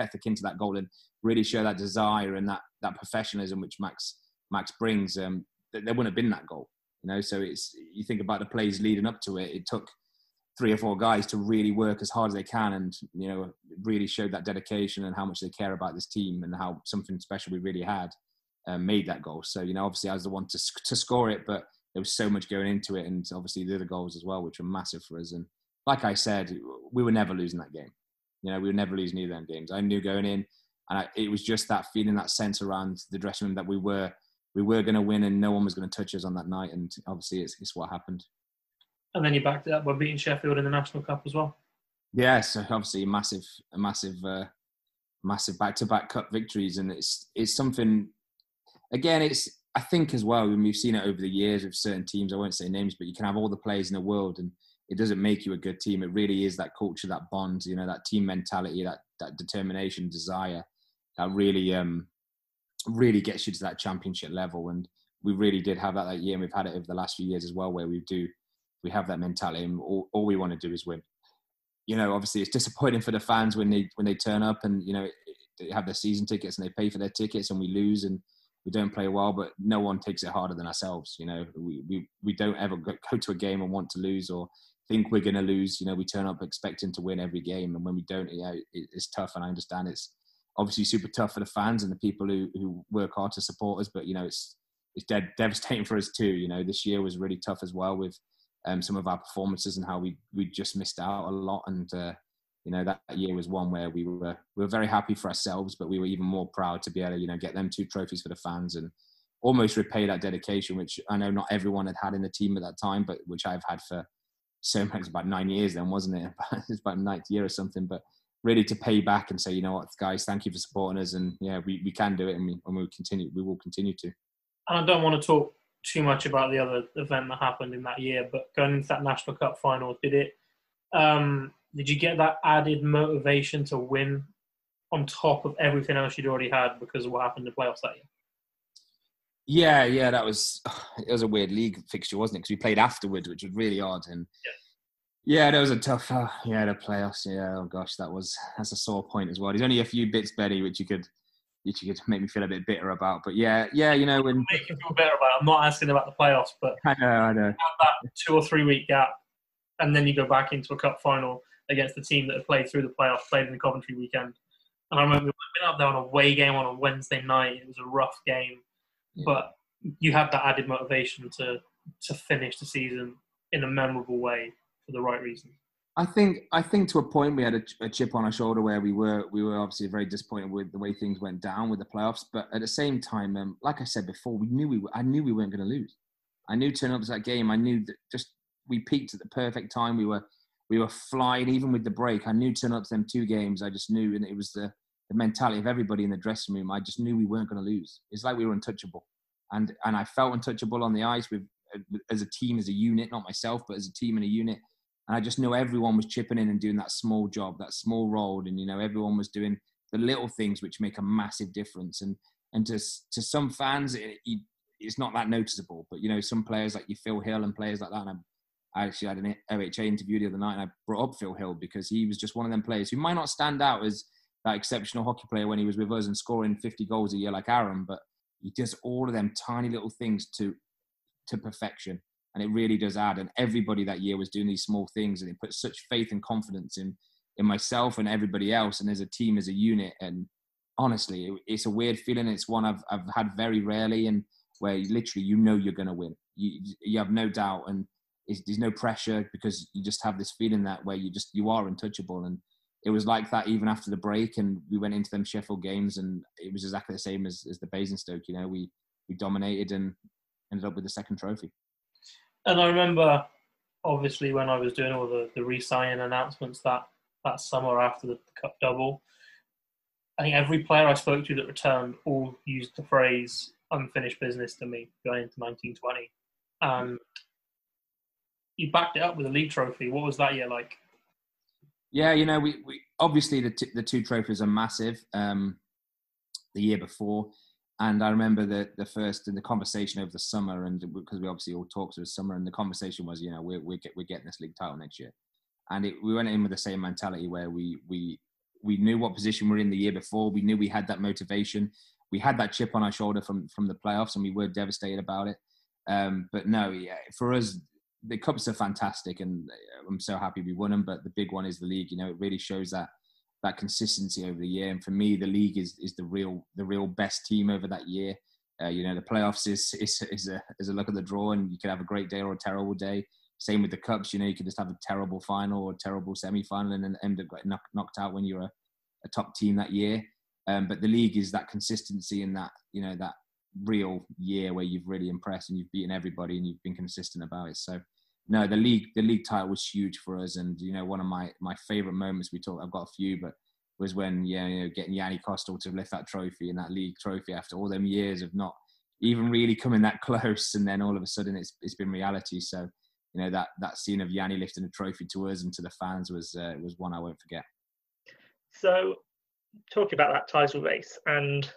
ethic into that goal and really show that desire and that professionalism which Max brings, there wouldn't have been that goal, you know. So you think about the plays leading up to it. It took 3 or 4 guys to really work as hard as they can, and you know, really showed that dedication and how much they care about this team and how something special we really had made that goal. So you know, obviously I was the one to score it, but there was so much going into it, and obviously the other goals as well, which were massive for us. And like I said, we were never losing that game. You know, we would never lose either of them games. I knew going in, and it was just that feeling, that sense around the dressing room that we were going to win, and no one was going to touch us on that night. And obviously, it's what happened. And then you backed it up by beating Sheffield in the National Cup as well. Yeah, so obviously massive back-to-back cup victories, and it's something. Again, it's, I think as well, and we've seen it over the years with certain teams. I won't say names, but you can have all the players in the world, and it doesn't make you a good team. It really is that culture, that bond, you know, that team mentality, that determination, desire, that really really gets you to that championship level. And we really did have that year, and we've had it over the last few years as well, where we have that mentality, and all we want to do is win. You know, obviously it's disappointing for the fans when they turn up and, you know, they have their season tickets and they pay for their tickets, and we lose and we don't play well, but no one takes it harder than ourselves. You know, we don't ever go to a game and want to lose or think we're going to lose. You know, we turn up expecting to win every game, and when we don't, you know, it's tough. And I understand it's obviously super tough for the fans and the people who work hard to support us, but you know, it's it's devastating for us too. You know, this year was really tough as well with some of our performances and how we just missed out a lot. And you know, that year was one where we were very happy for ourselves, but we were even more proud to be able to, you know, get them 2 trophies for the fans and almost repay that dedication, which I know not everyone had in the team at that time, but which I've had for so much, about 9 years then, wasn't it? It's about 9th year or something, but really to pay back and say, you know what, guys, thank you for supporting us. And yeah, we can do it, and we will continue to. And I don't want to talk too much about the other event that happened in that year, but going into that National Cup final, did you get that added motivation to win on top of everything else you'd already had because of what happened in the playoffs that year? Yeah, it was a weird league fixture, wasn't it? Because we played afterwards, which was really odd. And yeah, that was a tough, the playoffs. Yeah, oh gosh, that's a sore point as well. There's only a few bits, Betty, which you could make me feel a bit bitter about. But yeah, you know, when make you feel better about it. I'm not asking about the playoffs, but I know. You have that 2 or 3 week gap, and then you go back into a cup final against the team that had played through the playoffs, played in the Coventry weekend. And I remember we went up there on a away game on a Wednesday night. It was a rough game. Yeah. But you have that added motivation to finish the season in a memorable way for the right reasons. I think to a point we had a chip on our shoulder where we were obviously very disappointed with the way things went down with the playoffs. But at the same time, like I said before, I knew we weren't going to lose. I knew turning up to that game. I knew that just we peaked at the perfect time. We were flying even with the break. I knew turning up to them 2 games. I just knew, and it was the mentality of everybody in the dressing room. I just knew we weren't going to lose. It's like we were untouchable. And I felt untouchable on the ice with as a team, as a unit, not myself, but as a team and a unit. And I just knew everyone was chipping in and doing that small job, that small role. And, you know, everyone was doing the little things which make a massive difference. And to some fans, it's not that noticeable. But, you know, some players like you, Phil Hill and players like that. And I actually had an OHA interview the other night, and I brought up Phil Hill because he was just one of them players who might not stand out as that exceptional hockey player when he was with us and scoring 50 goals a year like Aaron, but he does all of them tiny little things to perfection, and it really does add. And everybody that year was doing these small things, and it put such faith and confidence in myself and everybody else, and as a team, as a unit. And honestly, it's a weird feeling. It's one I've had very rarely, and where literally you know you're going to win. You have no doubt, and there's no pressure because you just have this feeling that where you are untouchable. And it was like that even after the break, and we went into them Sheffield games, and it was exactly the same as the Basingstoke. You know, we dominated and ended up with the 2nd trophy. And I remember, obviously, when I was doing all the re-signing announcements that summer after the Cup double, I think every player I spoke to that returned all used the phrase unfinished business to me going into 1920. You backed it up with a league trophy. What was that year like? Yeah, you know, we obviously the 2 trophies are massive the year before. And I remember the first, in the conversation over the summer, and because we obviously all talked through the summer, and the conversation was, you know, we're getting this league title next year. And we went in with the same mentality where we knew what position we were in the year before. We knew we had that motivation. We had that chip on our shoulder from the playoffs, and we were devastated about it. But no, yeah, for us, the Cups are fantastic, and I'm so happy we won them, but the big one is the league. You know, it really shows that consistency over the year. And for me, the league is the real best team over that year. You know, the playoffs is a luck of the draw, and you could have a great day or a terrible day. Same with the Cups. You know, you could just have a terrible final or a terrible semi-final and then end up getting knocked out when you're a top team that year. But the league is that consistency and that, you know, that real year where you've really impressed and you've beaten everybody and you've been consistent about it. So no, the league title was huge for us. And, you know, one of my favourite moments I've got a few, but was when, yeah, you know, getting Yanni Costal to lift that trophy and that league trophy after all them years of not even really coming that close. And then all of a sudden it's been reality. So, you know, that scene of Yanni lifting a trophy to us and to the fans was one I won't forget. So talking about that title race, and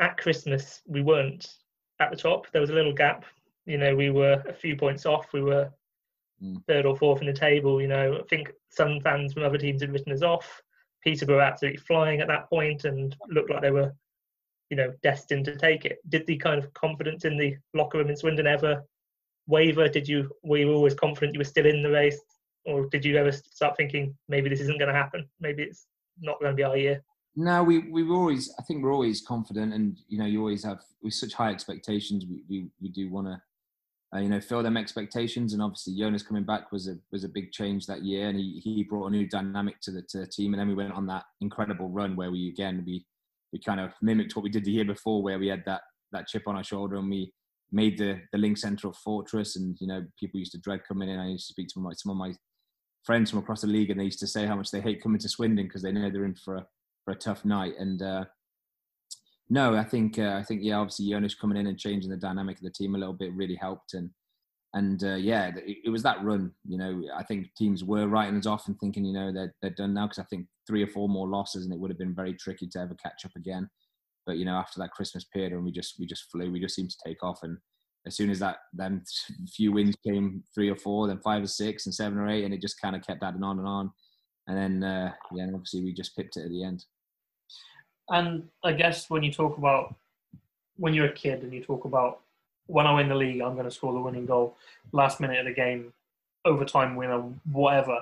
at Christmas, we weren't at the top. There was a little gap. You know, we were a few points off. We were 3rd or 4th in the table. You know, I think some fans from other teams had written us off. Peterborough were absolutely flying at that point and looked like they were, you know, destined to take it. Did the kind of confidence in the locker room in Swindon ever waver? Were you always confident you were still in the race? Or did you ever start thinking, maybe this isn't going to happen? Maybe it's not going to be our year? No, we were always, I think we're always confident, and, you know, you always have, with such high expectations, we do want to, you know, fill them expectations. And obviously Jonas coming back was a big change that year, and he brought a new dynamic to the team. And then we went on that incredible run where we kind of mimicked what we did the year before, where we had that chip on our shoulder, and we made the link centre a fortress. And, you know, people used to dread coming in. I used to speak to some of my friends from across the league, and they used to say how much they hate coming to Swindon because they know they're in for a tough night. And no, I think yeah, obviously Jonas coming in and changing the dynamic of the team a little bit really helped. And yeah, it was that run. You know, I think teams were writing us off and thinking, you know, they're done now, because I think 3 or 4 more losses and it would have been very tricky to ever catch up again. But, you know, after that Christmas period, and we just flew, we just seemed to take off. And as soon as them few wins came, 3 or 4, then 5 or 6, and 7 or 8, and it just kind of kept adding on and on. And then, yeah, obviously we just pipped it at the end. And I guess when you talk about, when you're a kid and you talk about, when I win the league, I'm going to score the winning goal, last minute of the game, overtime winner, whatever.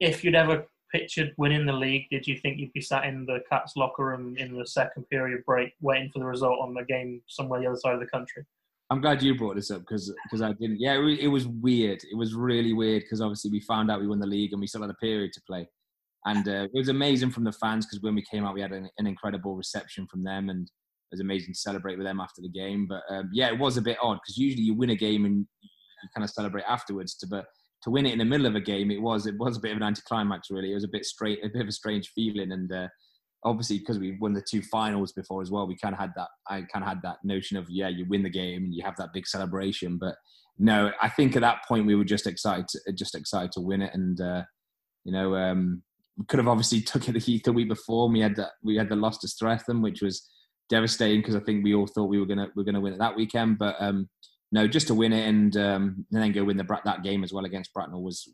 If you'd ever pictured winning the league, did you think you'd be sat in the Cats locker room in the second period break waiting for the result on the game somewhere the other side of the country? I'm glad you brought this up because I didn't. Yeah, it was weird. It was really weird because obviously we found out we won the league and we still had a period to play. And it was amazing from the fans because when we came out, we had an incredible reception from them, and it was amazing to celebrate with them after the game. But yeah, it was a bit odd because usually you win a game and you kind of celebrate afterwards. But to win it in the middle of a game, it was a bit of an anticlimax, really. It was a bit of a strange feeling. And obviously, because we won the 2 finals before as well, we kind of had that. I kind of had that notion of, yeah, you win the game and you have that big celebration. But no, I think at that point we were just excited to win it. And you know, we could have obviously took it the Heath the week before. And we had the loss to Streatham, which was devastating because I think we all thought we were gonna win it that weekend. But no, just to win it and then go win that game as well against Bracknell was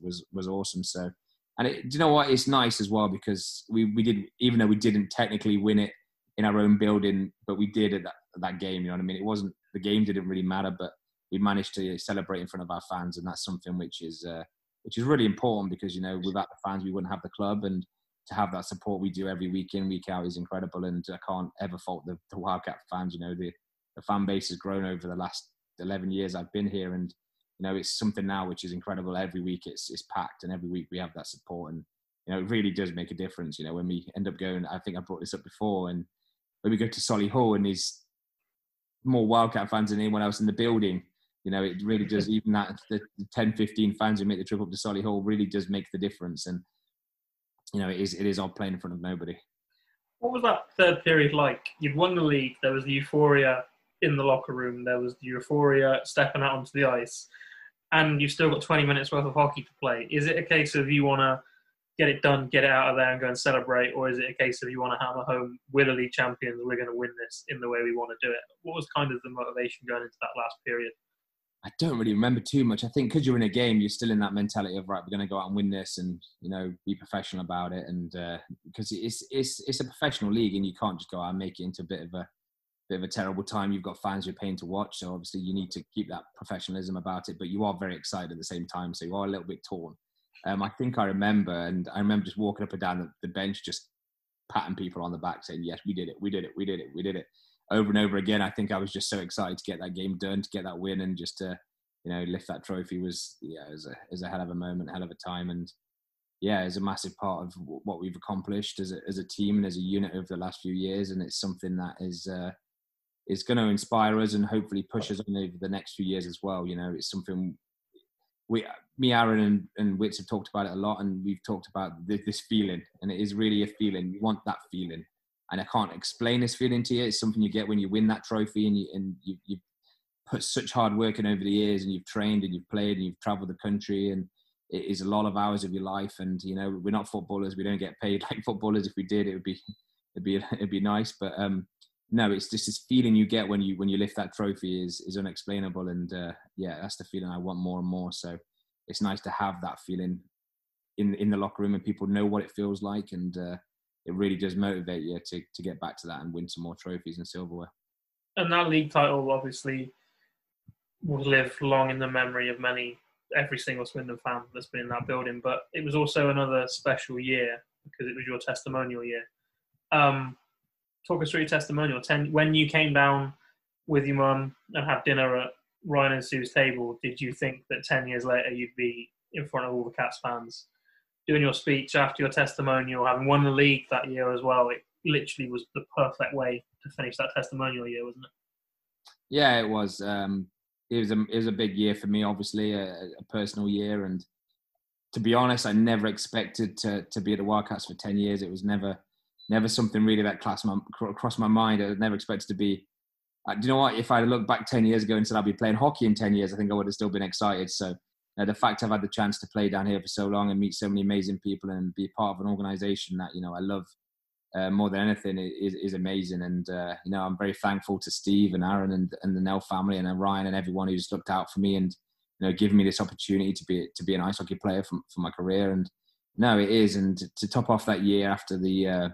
awesome. So, and do you know what? It's nice as well because we did, even though we didn't technically win it in our own building, but we did at that game. You know what I mean? It wasn't, the game didn't really matter, but we managed to celebrate in front of our fans, and that's something which is really important because, you know, without the fans we wouldn't have the club, and to have that support we do every week in, week out is incredible. And I can't ever fault the Wildcat fans. You know, the fan base has grown over the last 11 years I've been here, and you know, it's something now which is incredible. Every week it's packed, and every week we have that support, and you know, it really does make a difference. You know, when we end up going, I think I brought this up before, and when we go to Solihull and there's more Wildcat fans than anyone else in the building, you know, it really does. Even that the 10-15 fans who make the trip up to Solihull really does make the difference. And you know, it is odd playing in front of nobody. What was that third period like? You'd won the league, there was the euphoria in the locker room, there was the euphoria stepping out onto the ice, and you've still got 20 minutes worth of hockey to play. Is it a case of you want to get it done, get it out of there and go and celebrate, or is it a case of you want to hammer home, we're the league champions, we're going to win this in the way we want to do it? What was kind of the motivation going into that last period? I don't really remember too much. I think because you're in a game, you're still in that mentality of, right, we're going to go out and win this, and you know, be professional about it. And because it's a professional league, and you can't just go out and make it into a bit of a terrible time. You've got fans you're paying to watch, so obviously you need to keep that professionalism about it. But you are very excited at the same time, so you are a little bit torn. I think I remember just walking up and down the bench, just patting people on the back, saying, "Yes, we did it, we did it, we did it, we did it." Over and over again. I think I was just so excited to get that game done, to get that win, and just to, you know, lift that trophy was a hell of a moment, hell of a time. And yeah, it's a massive part of what we've accomplished as a team and as a unit over the last few years. And it's something that is going to inspire us and hopefully push us on over the next few years as well. You know, it's something me, Aaron and Wits have talked about it a lot, and we've talked about this feeling, and it is really a feeling. You want that feeling. And I can't explain this feeling to you. It's something you get when you win that trophy, and you've put such hard work in over the years, and you've trained and you've played and you've travelled the country, and it is a lot of hours of your life. And you know, we're not footballers; we don't get paid like footballers. If we did, it'd be nice. But no, it's just this feeling you get when you lift that trophy is unexplainable. And yeah, that's the feeling I want more and more. So it's nice to have that feeling in the locker room, and people know what it feels like. And it really does motivate you to get back to that and win some more trophies and silverware. And that league title obviously will live long in the memory of every single Swindon fan that's been in that building. But it was also another special year because it was your testimonial year. Talk us through your testimonial. When you came down with your mum and had dinner at Ryan and Sue's table, did you think that 10 years later you'd be in front of all the Cats fans doing your speech after your testimonial, having won the league that year as well? It literally was the perfect way to finish that testimonial year, wasn't it? Yeah, it was. It was a big year for me, obviously, a personal year. And to be honest, I never expected to be at the Wildcats for 10 years. It was never something really that crossed my mind. I never expected to be. Do you know what? If I had looked back 10 years ago and said I'd be playing hockey in 10 years, I think I would have still been excited. So the fact I've had the chance to play down here for so long and meet so many amazing people and be part of an organisation that, you know, I love more than anything is amazing. And, you know, I'm very thankful to Steve and Aaron and the Nell family and Ryan and everyone who's looked out for me and, you know, given me this opportunity to be an ice hockey player for my career. And no, it is. And to top off that year after the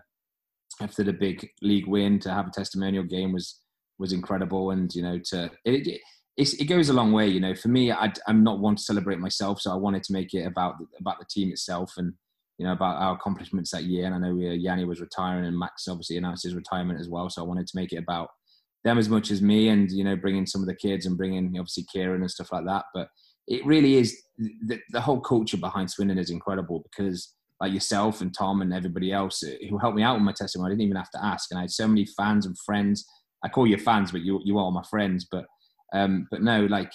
big league win, to have a testimonial game was incredible. And, you know, it goes a long way. You know, for me, I'm not one to celebrate myself, so I wanted to make it about the team itself and, you know, about our accomplishments that year. And I know Yanni was retiring and Max obviously announced his retirement as well, so I wanted to make it about them as much as me and, you know, bringing some of the kids and bringing obviously Kieran and stuff like that. But it really is, the whole culture behind Swindon is incredible, because like yourself and Tom and everybody else who helped me out with my testimony, I didn't even have to ask. And I had so many fans and friends. I call you fans, but you are my friends. But no, like,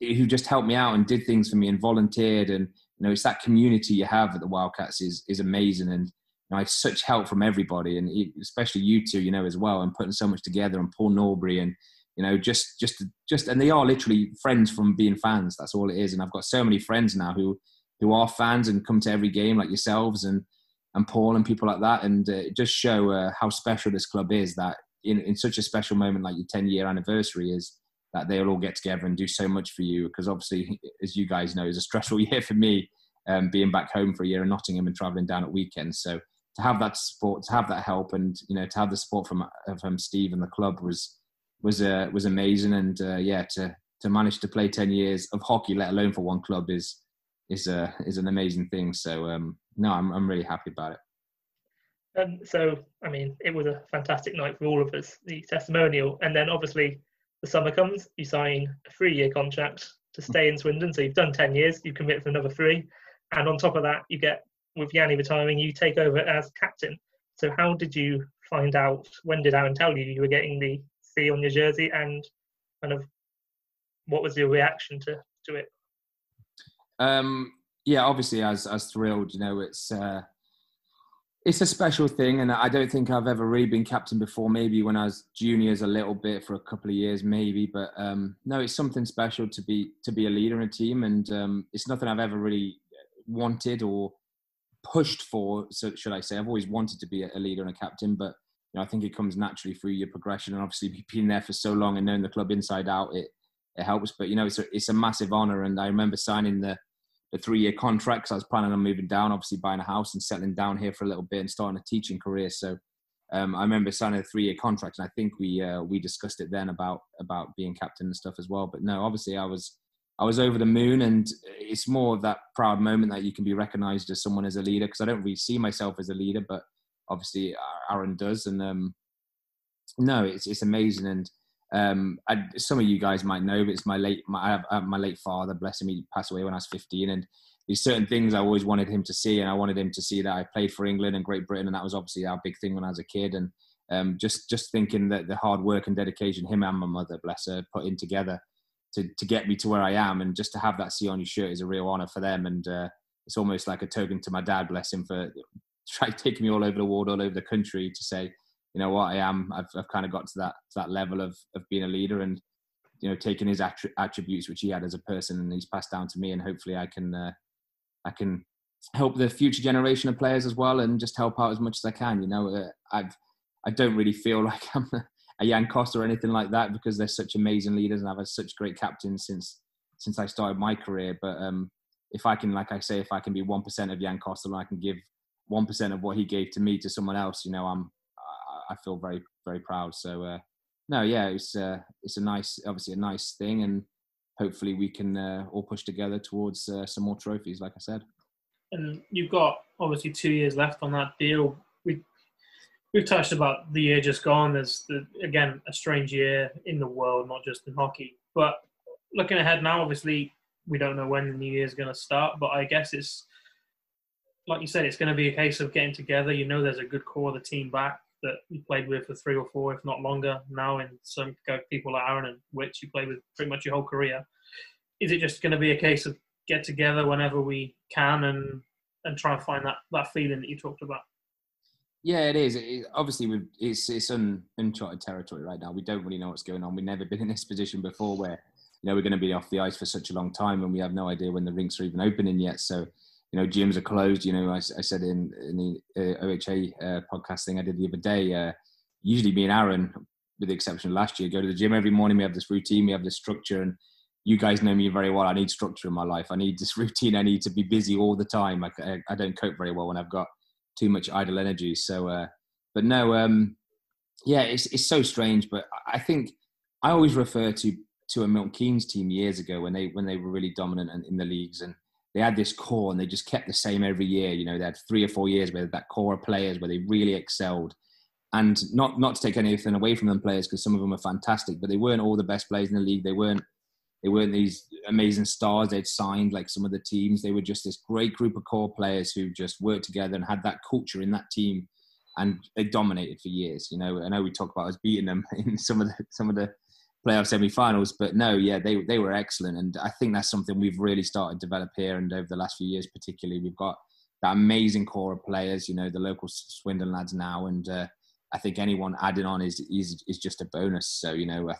who just helped me out and did things for me and volunteered. And, you know, it's that community you have at the Wildcats is amazing. And, you know, I had such help from everybody, and especially you two, you know, as well, and putting so much together, and Paul Norbury, and, you know, just, and they are literally friends from being fans. That's all it is. And I've got so many friends now who are fans and come to every game, like yourselves and Paul and people like that. And it just show how special this club is, that in such a special moment like your 10-year anniversary is, that they'll all get together and do so much for you. Because obviously, as you guys know, it was a stressful year for me, being back home for a year in Nottingham and travelling down at weekends. So to have that support, to have that help, and, you know, to have the support from Steve and the club was amazing. And yeah, to manage to play 10 years of hockey, let alone for one club, is an amazing thing. So no, I'm really happy about it. And so, I mean, it was a fantastic night for all of us, the testimonial, and then obviously the summer comes, you sign a 3-year contract to stay in Swindon. So you've done 10 years, you commit for another 3. And on top of that, you get, with Yanni retiring, you take over as captain. So how did you find out, when did Aaron tell you you were getting the C on your jersey, and kind of what was your reaction to it? Yeah, obviously I was thrilled. You know, it's a special thing, and I don't think I've ever really been captain before. Maybe when I was juniors a little bit for a couple of years, maybe. But no, it's something special to be a leader in a team, and it's nothing I've ever really wanted or pushed for. So should I say, I've always wanted to be a leader and a captain, but, you know, I think it comes naturally through your progression, and obviously being there for so long and knowing the club inside out, it helps. But, you know, it's a massive honour, and I remember signing the 3-year contract, because I was planning on moving down, obviously buying a house and settling down here for a little bit and starting a teaching career. So I remember signing a 3-year contract, and I think we discussed it then about being captain and stuff as well. But no, obviously I was over the moon, and it's more of that proud moment that you can be recognised as someone as a leader, because I don't really see myself as a leader, but obviously Aaron does. And no, it's amazing. And some of you guys might know, but it's my late father, bless him, he passed away when I was 15, and there's certain things I always wanted him to see, and I wanted him to see that I played for England and Great Britain, and that was obviously our big thing when I was a kid. And just thinking that the hard work and dedication him and my mother, bless her, put in together to get me to where I am, and just to have that C on your shirt is a real honour for them. And it's almost like a token to my dad, bless him, for taking me all over the world, all over the country, to say, you know what, I am. I've kind of got to that level of being a leader, and, you know, taking his attributes which he had as a person, and he's passed down to me, and hopefully I can help the future generation of players as well, and just help out as much as I can. You know, I don't really feel like I'm a Jan Kostel or anything like that, because they're such amazing leaders, and I've had such great captains since I started my career. But if I can, like I say, if I can be 1% of Jan Kostel, and I can give 1% of what he gave to me to someone else, you know, I feel very, very proud. So no, yeah, it's a nice thing, and hopefully we can all push together towards some more trophies, like I said. And you've got obviously 2 years left on that deal. we've touched about the year just gone. There's, again, a strange year in the world, not just in hockey. But looking ahead now, obviously, we don't know when the new year's going to start. But I guess it's, like you said, it's going to be a case of getting together. You know, there's a good core of the team back that you played with for 3 or 4, if not longer, now. And some people like Aaron and Wits, you played with pretty much your whole career. Is it just going to be a case of get together whenever we can and try and find that feeling that you talked about? Yeah, it is. Obviously, it's uncharted territory right now. We don't really know what's going on. We've never been in this position before where, you know, we're going to be off the ice for such a long time and we have no idea when the rinks are even opening yet. So, you know, gyms are closed. You know, I said in the OHA podcast thing I did the other day, usually me and Aaron, with the exception of last year, go to the gym every morning. We have this routine, we have this structure, and you guys know me very well. I need structure in my life. I need this routine. I need to be busy all the time. I don't cope very well when I've got too much idle energy. So, but no, yeah, it's so strange. But I think I always refer to a Milton Keynes team years ago when they were really dominant in the leagues, and they had this core and they just kept the same every year. You know, they had 3 or 4 years where that core of players where they really excelled. And not to take anything away from them players, because some of them are fantastic, but they weren't all the best players in the league. They weren't these amazing stars they'd signed like some of the teams. They were just this great group of core players who just worked together and had that culture in that team, and they dominated for years. You know, I know we talk about us beating them in some of the playoff semi-finals, but no, yeah, they were excellent. And I think that's something we've really started to develop here, and over the last few years particularly, we've got that amazing core of players, you know, the local Swindon lads now, and I think anyone adding on is just a bonus. So, you know, I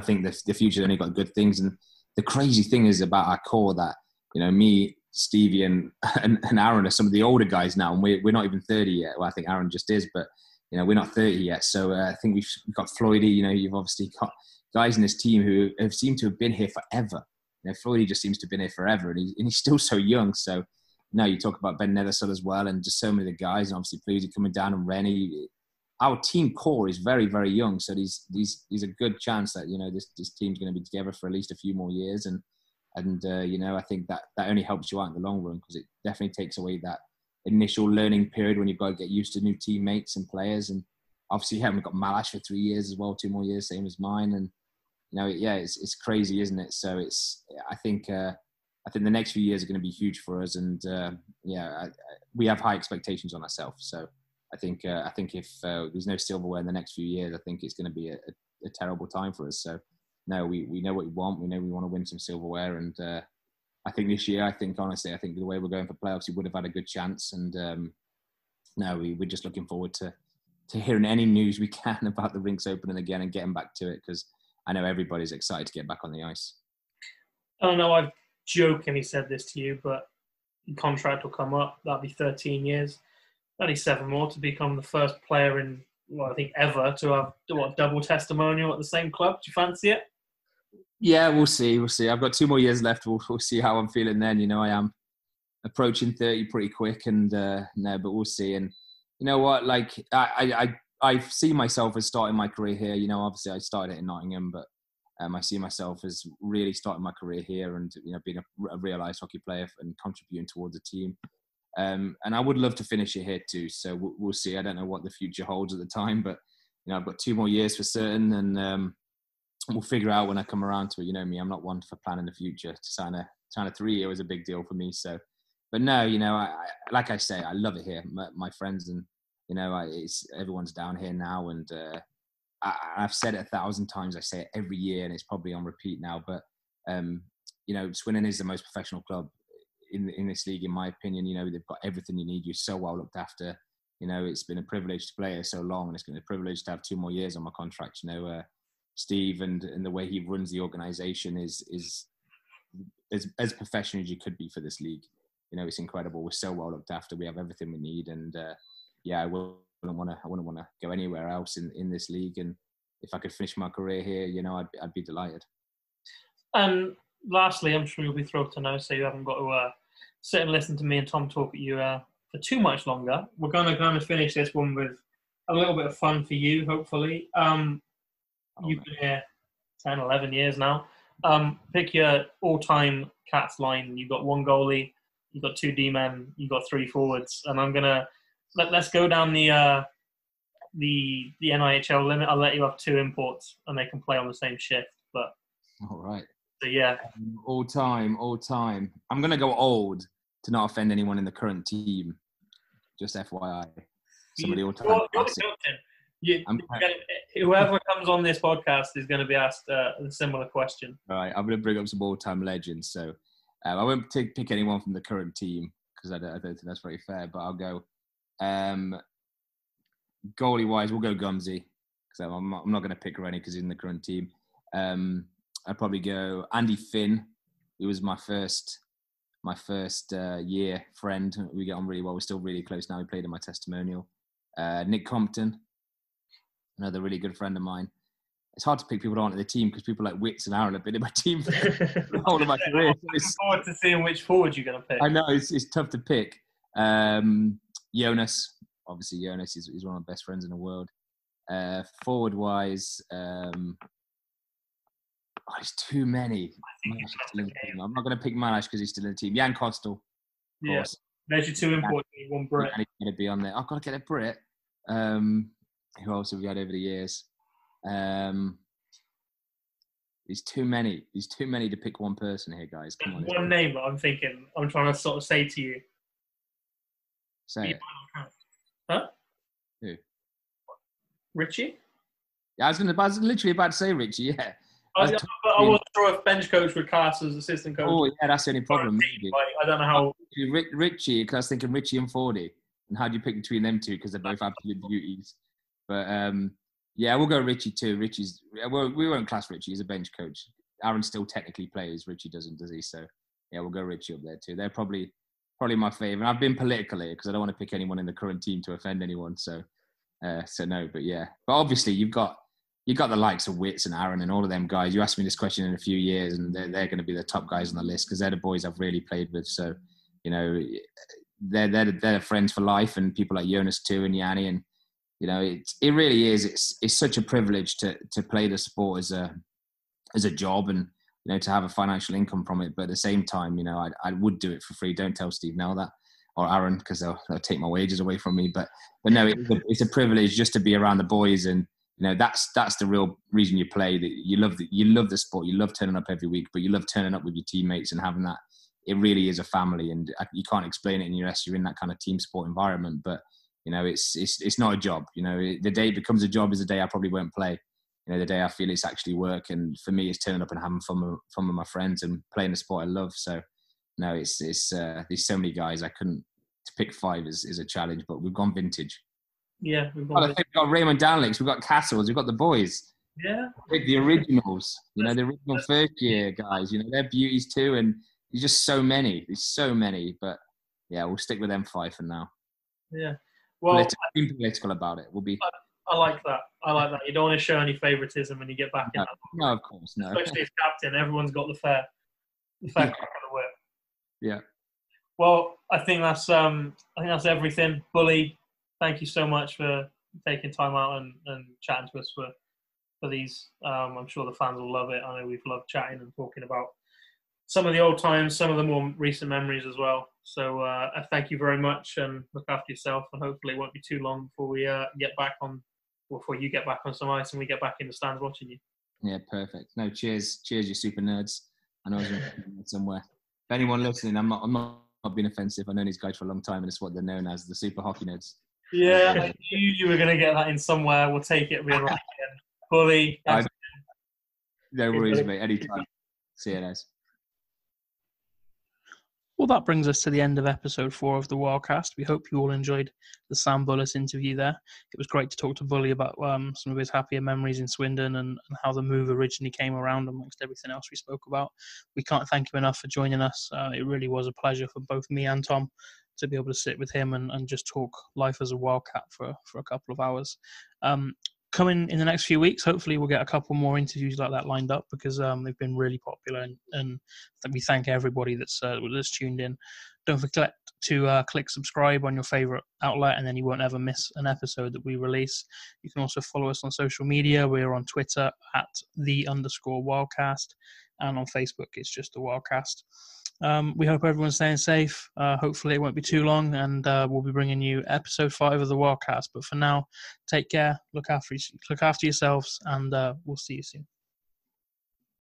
think the future's only got good things. And the crazy thing is about our core that, you know, me, Stevie and Aaron are some of the older guys now, and we're not even 30 yet. Well, I think Aaron just is, but you know, we're not 30 yet. So I think we've got Floydie. You know, you've obviously got guys in this team who have seemed to have been here forever. You know, Floydie just seems to have been here forever, and he's still so young. So now you talk about Ben Nethersell as well, and just so many of the guys, and obviously Floydie coming down and Rennie. Our team core is very, very young, so there's a good chance that, you know, this team's going to be together for at least a few more years, and you know, I think that only helps you out in the long run, because it definitely takes away that initial learning period when you've got to get used to new teammates and players. And obviously, yeah, we've got Malash for 3 years as well, 2 more years, same as mine, and you know, yeah, it's crazy, isn't it? So I think the next few years are going to be huge for us, and we have high expectations on ourselves, so. I think if there's no silverware in the next few years, I think it's going to be a terrible time for us. So, no, we know what we want. We know we want to win some silverware. And I think this year, honestly, the way we're going for playoffs, we would have had a good chance. And we're just looking forward to hearing any news we can about the rinks opening again and getting back to it, because I know everybody's excited to get back on the ice. I don't know, I've jokingly said this to you, but your contract will come up. That'll be 13 years. Only 7 more to become the first player in, well, I think ever to have double testimonial at the same club. Do you fancy it? Yeah, we'll see. I've got 2 more years left. We'll see how I'm feeling then. You know, I am approaching 30 pretty quick, and but we'll see. And you know what? Like I see myself as starting my career here. You know, obviously I started it in Nottingham, but I see myself as really starting my career here, and you know, being a real ice hockey player and contributing towards the team. And I would love to finish it here too. So we'll see. I don't know what the future holds at the time, but you know, I've got 2 more years for certain, and we'll figure out when I come around to it. You know me, I'm not one for planning the future. To sign a 3-year was a big deal for me. So, but no, you know, I like I say, I love it here. My friends and you know, everyone's down here now, and I've said it 1,000 times. I say it every year, and it's probably on repeat now. But you know, Swindon is the most professional club in this league, in my opinion. You know, they've got everything you need. You're so well looked after. You know, it's been a privilege to play here so long, and it's been a privilege to have 2 more years on my contract. You know, Steve and the way he runs the organisation is as professional as you could be for this league. You know, it's incredible. We're so well looked after. We have everything we need, and I wouldn't want to go anywhere else in this league. And if I could finish my career here, you know, I'd be delighted. Lastly, I'm sure you'll be thrilled to know, so you haven't got to sit and listen to me and Tom talk at you for too much longer. We're going to finish this one with a little bit of fun for you, hopefully. You've been here 10, 11 years now. Pick your all-time Cats line. You've got 1 goalie, you've got 2 D-men, you've got 3 forwards, and I'm going to let's go down the NIHL limit. I'll let you have two imports and they can play on the same shift. But all right. So yeah, all time. I'm gonna go old to not offend anyone in the current team. Just FYI, somebody all time. Whoever comes on this podcast is going to be asked a similar question. All right, I'm going to bring up some all-time legends. So I won't pick anyone from the current team because I don't think that's very fair. But I'll go goalie-wise. We'll go Gumsey because I'm not going to pick Rennie because he's in the current team. I'd probably go Andy Finn. He was my first year friend. We get on really well. We're still really close now. He played in my testimonial. Nick Compton. Another really good friend of mine. It's hard to pick people that aren't in the team because people like Wits and Aaron have been in my team for the whole of my career. So it's hard to see which forward you're going to pick. I know, it's tough to pick. Jonas. Obviously, Jonas is one of my best friends in the world. Forward-wise, there's too many. I'm not going to pick Malash because he's still in the team. Jan Kostel. Yes. Yeah. There's your two important. One Brit. And he's going to be on there. I've got to get a Brit. Who else have we had over the years? There's too many. There's too many to pick one person here, guys. Come on. One name that I'm thinking, I'm trying to sort of say to you. Say it. Huh? Who? Richie? Yeah, I was literally about to say Richie, yeah. I wasn't sure if bench coach would cast as assistant coach. Oh, yeah, that's the only problem. Team, like, I don't know how... Richie, because I was thinking Richie and Fordy. And how do you pick between them two? Because they're both absolute beauties. But, yeah, we'll go Richie too. We won't class Richie. He's a bench coach. Aaron still technically plays. Richie doesn't, does he? So, yeah, we'll go Richie up there too. They're probably my favourite. And I've been political here because I don't want to pick anyone in the current team to offend anyone. So no, but yeah. But obviously, you've got the likes of Wits and Aaron and all of them guys. You asked me this question in a few years and they're going to be the top guys on the list because they're the boys I've really played with. So, you know, they're friends for life, and people like Jonas too and Yanni and, you know, it really is. It's such a privilege to play the sport as a job, and you know, to have a financial income from it. But at the same time, you know, I would do it for free. Don't tell Steve now that, or Aaron, because they'll take my wages away from me. But no, it's a privilege just to be around the boys, and you know, that's the real reason you play. That you love the sport. You love turning up every week, but you love turning up with your teammates and having that. It really is a family, and you can't explain it unless you're in that kind of team sport environment. But you know, it's not a job. You know, the day it becomes a job is the day I probably won't play. You know, the day I feel it's actually work. And for me, it's turning up and having fun with my friends and playing the sport I love. So, no, it's there's so many guys. I couldn't to pick five is a challenge, but we've gone vintage. Yeah, I think we've got Raymond Danlicks, we've got Castles, we've got the boys. Yeah, the originals. You know, the original first year guys. You know, they're beauties too, and there's just so many. There's so many, but yeah, we'll stick with them five for now. Yeah. Well, be political about it. We'll be. I like that. You don't want to show any favouritism when you get back in that. No, of course, no. Especially as captain, everyone's got the fair crack of the whip. Yeah. Well, I think that's everything. Bully, thank you so much for taking time out and chatting to us for these. I'm sure the fans will love it. I know we've loved chatting and talking about some of the old times, some of the more recent memories as well. So I thank you very much, and look after yourself. And hopefully it won't be too long before we before you get back on some ice and we get back in the stands watching you. Yeah, perfect. No, cheers, you super nerds. I know I was somewhere. If anyone listening, I'm not being offensive. I know these guys for a long time, and it's what they're known as, the super hockey nerds. Yeah, I knew you were going to get that in somewhere. We'll take it. We'll right again. Bully. No worries, mate. Anytime. See you guys. Well, that brings us to the end of episode 4 of The Wildcast. We hope you all enjoyed the Sam Bullas interview there. It was great to talk to Bully about some of his happier memories in Swindon and how the move originally came around, amongst everything else we spoke about. We can't thank you enough for joining us. It really was a pleasure for both me and Tom to be able to sit with him and just talk life as a Wildcat for a couple of hours. Coming in the next few weeks, hopefully we'll get a couple more interviews like that lined up because they've been really popular, and we thank everybody that's tuned in. Don't forget to click subscribe on your favourite outlet, and then you won't ever miss an episode that we release. You can also follow us on social media. We're on Twitter at _Wildcast. and on Facebook it's just The Wildcast. We hope everyone's staying safe. Hopefully it won't be too long, and we'll be bringing you episode 5 of The Wildcast. But for now, take care, look after yourselves, and we'll see you soon.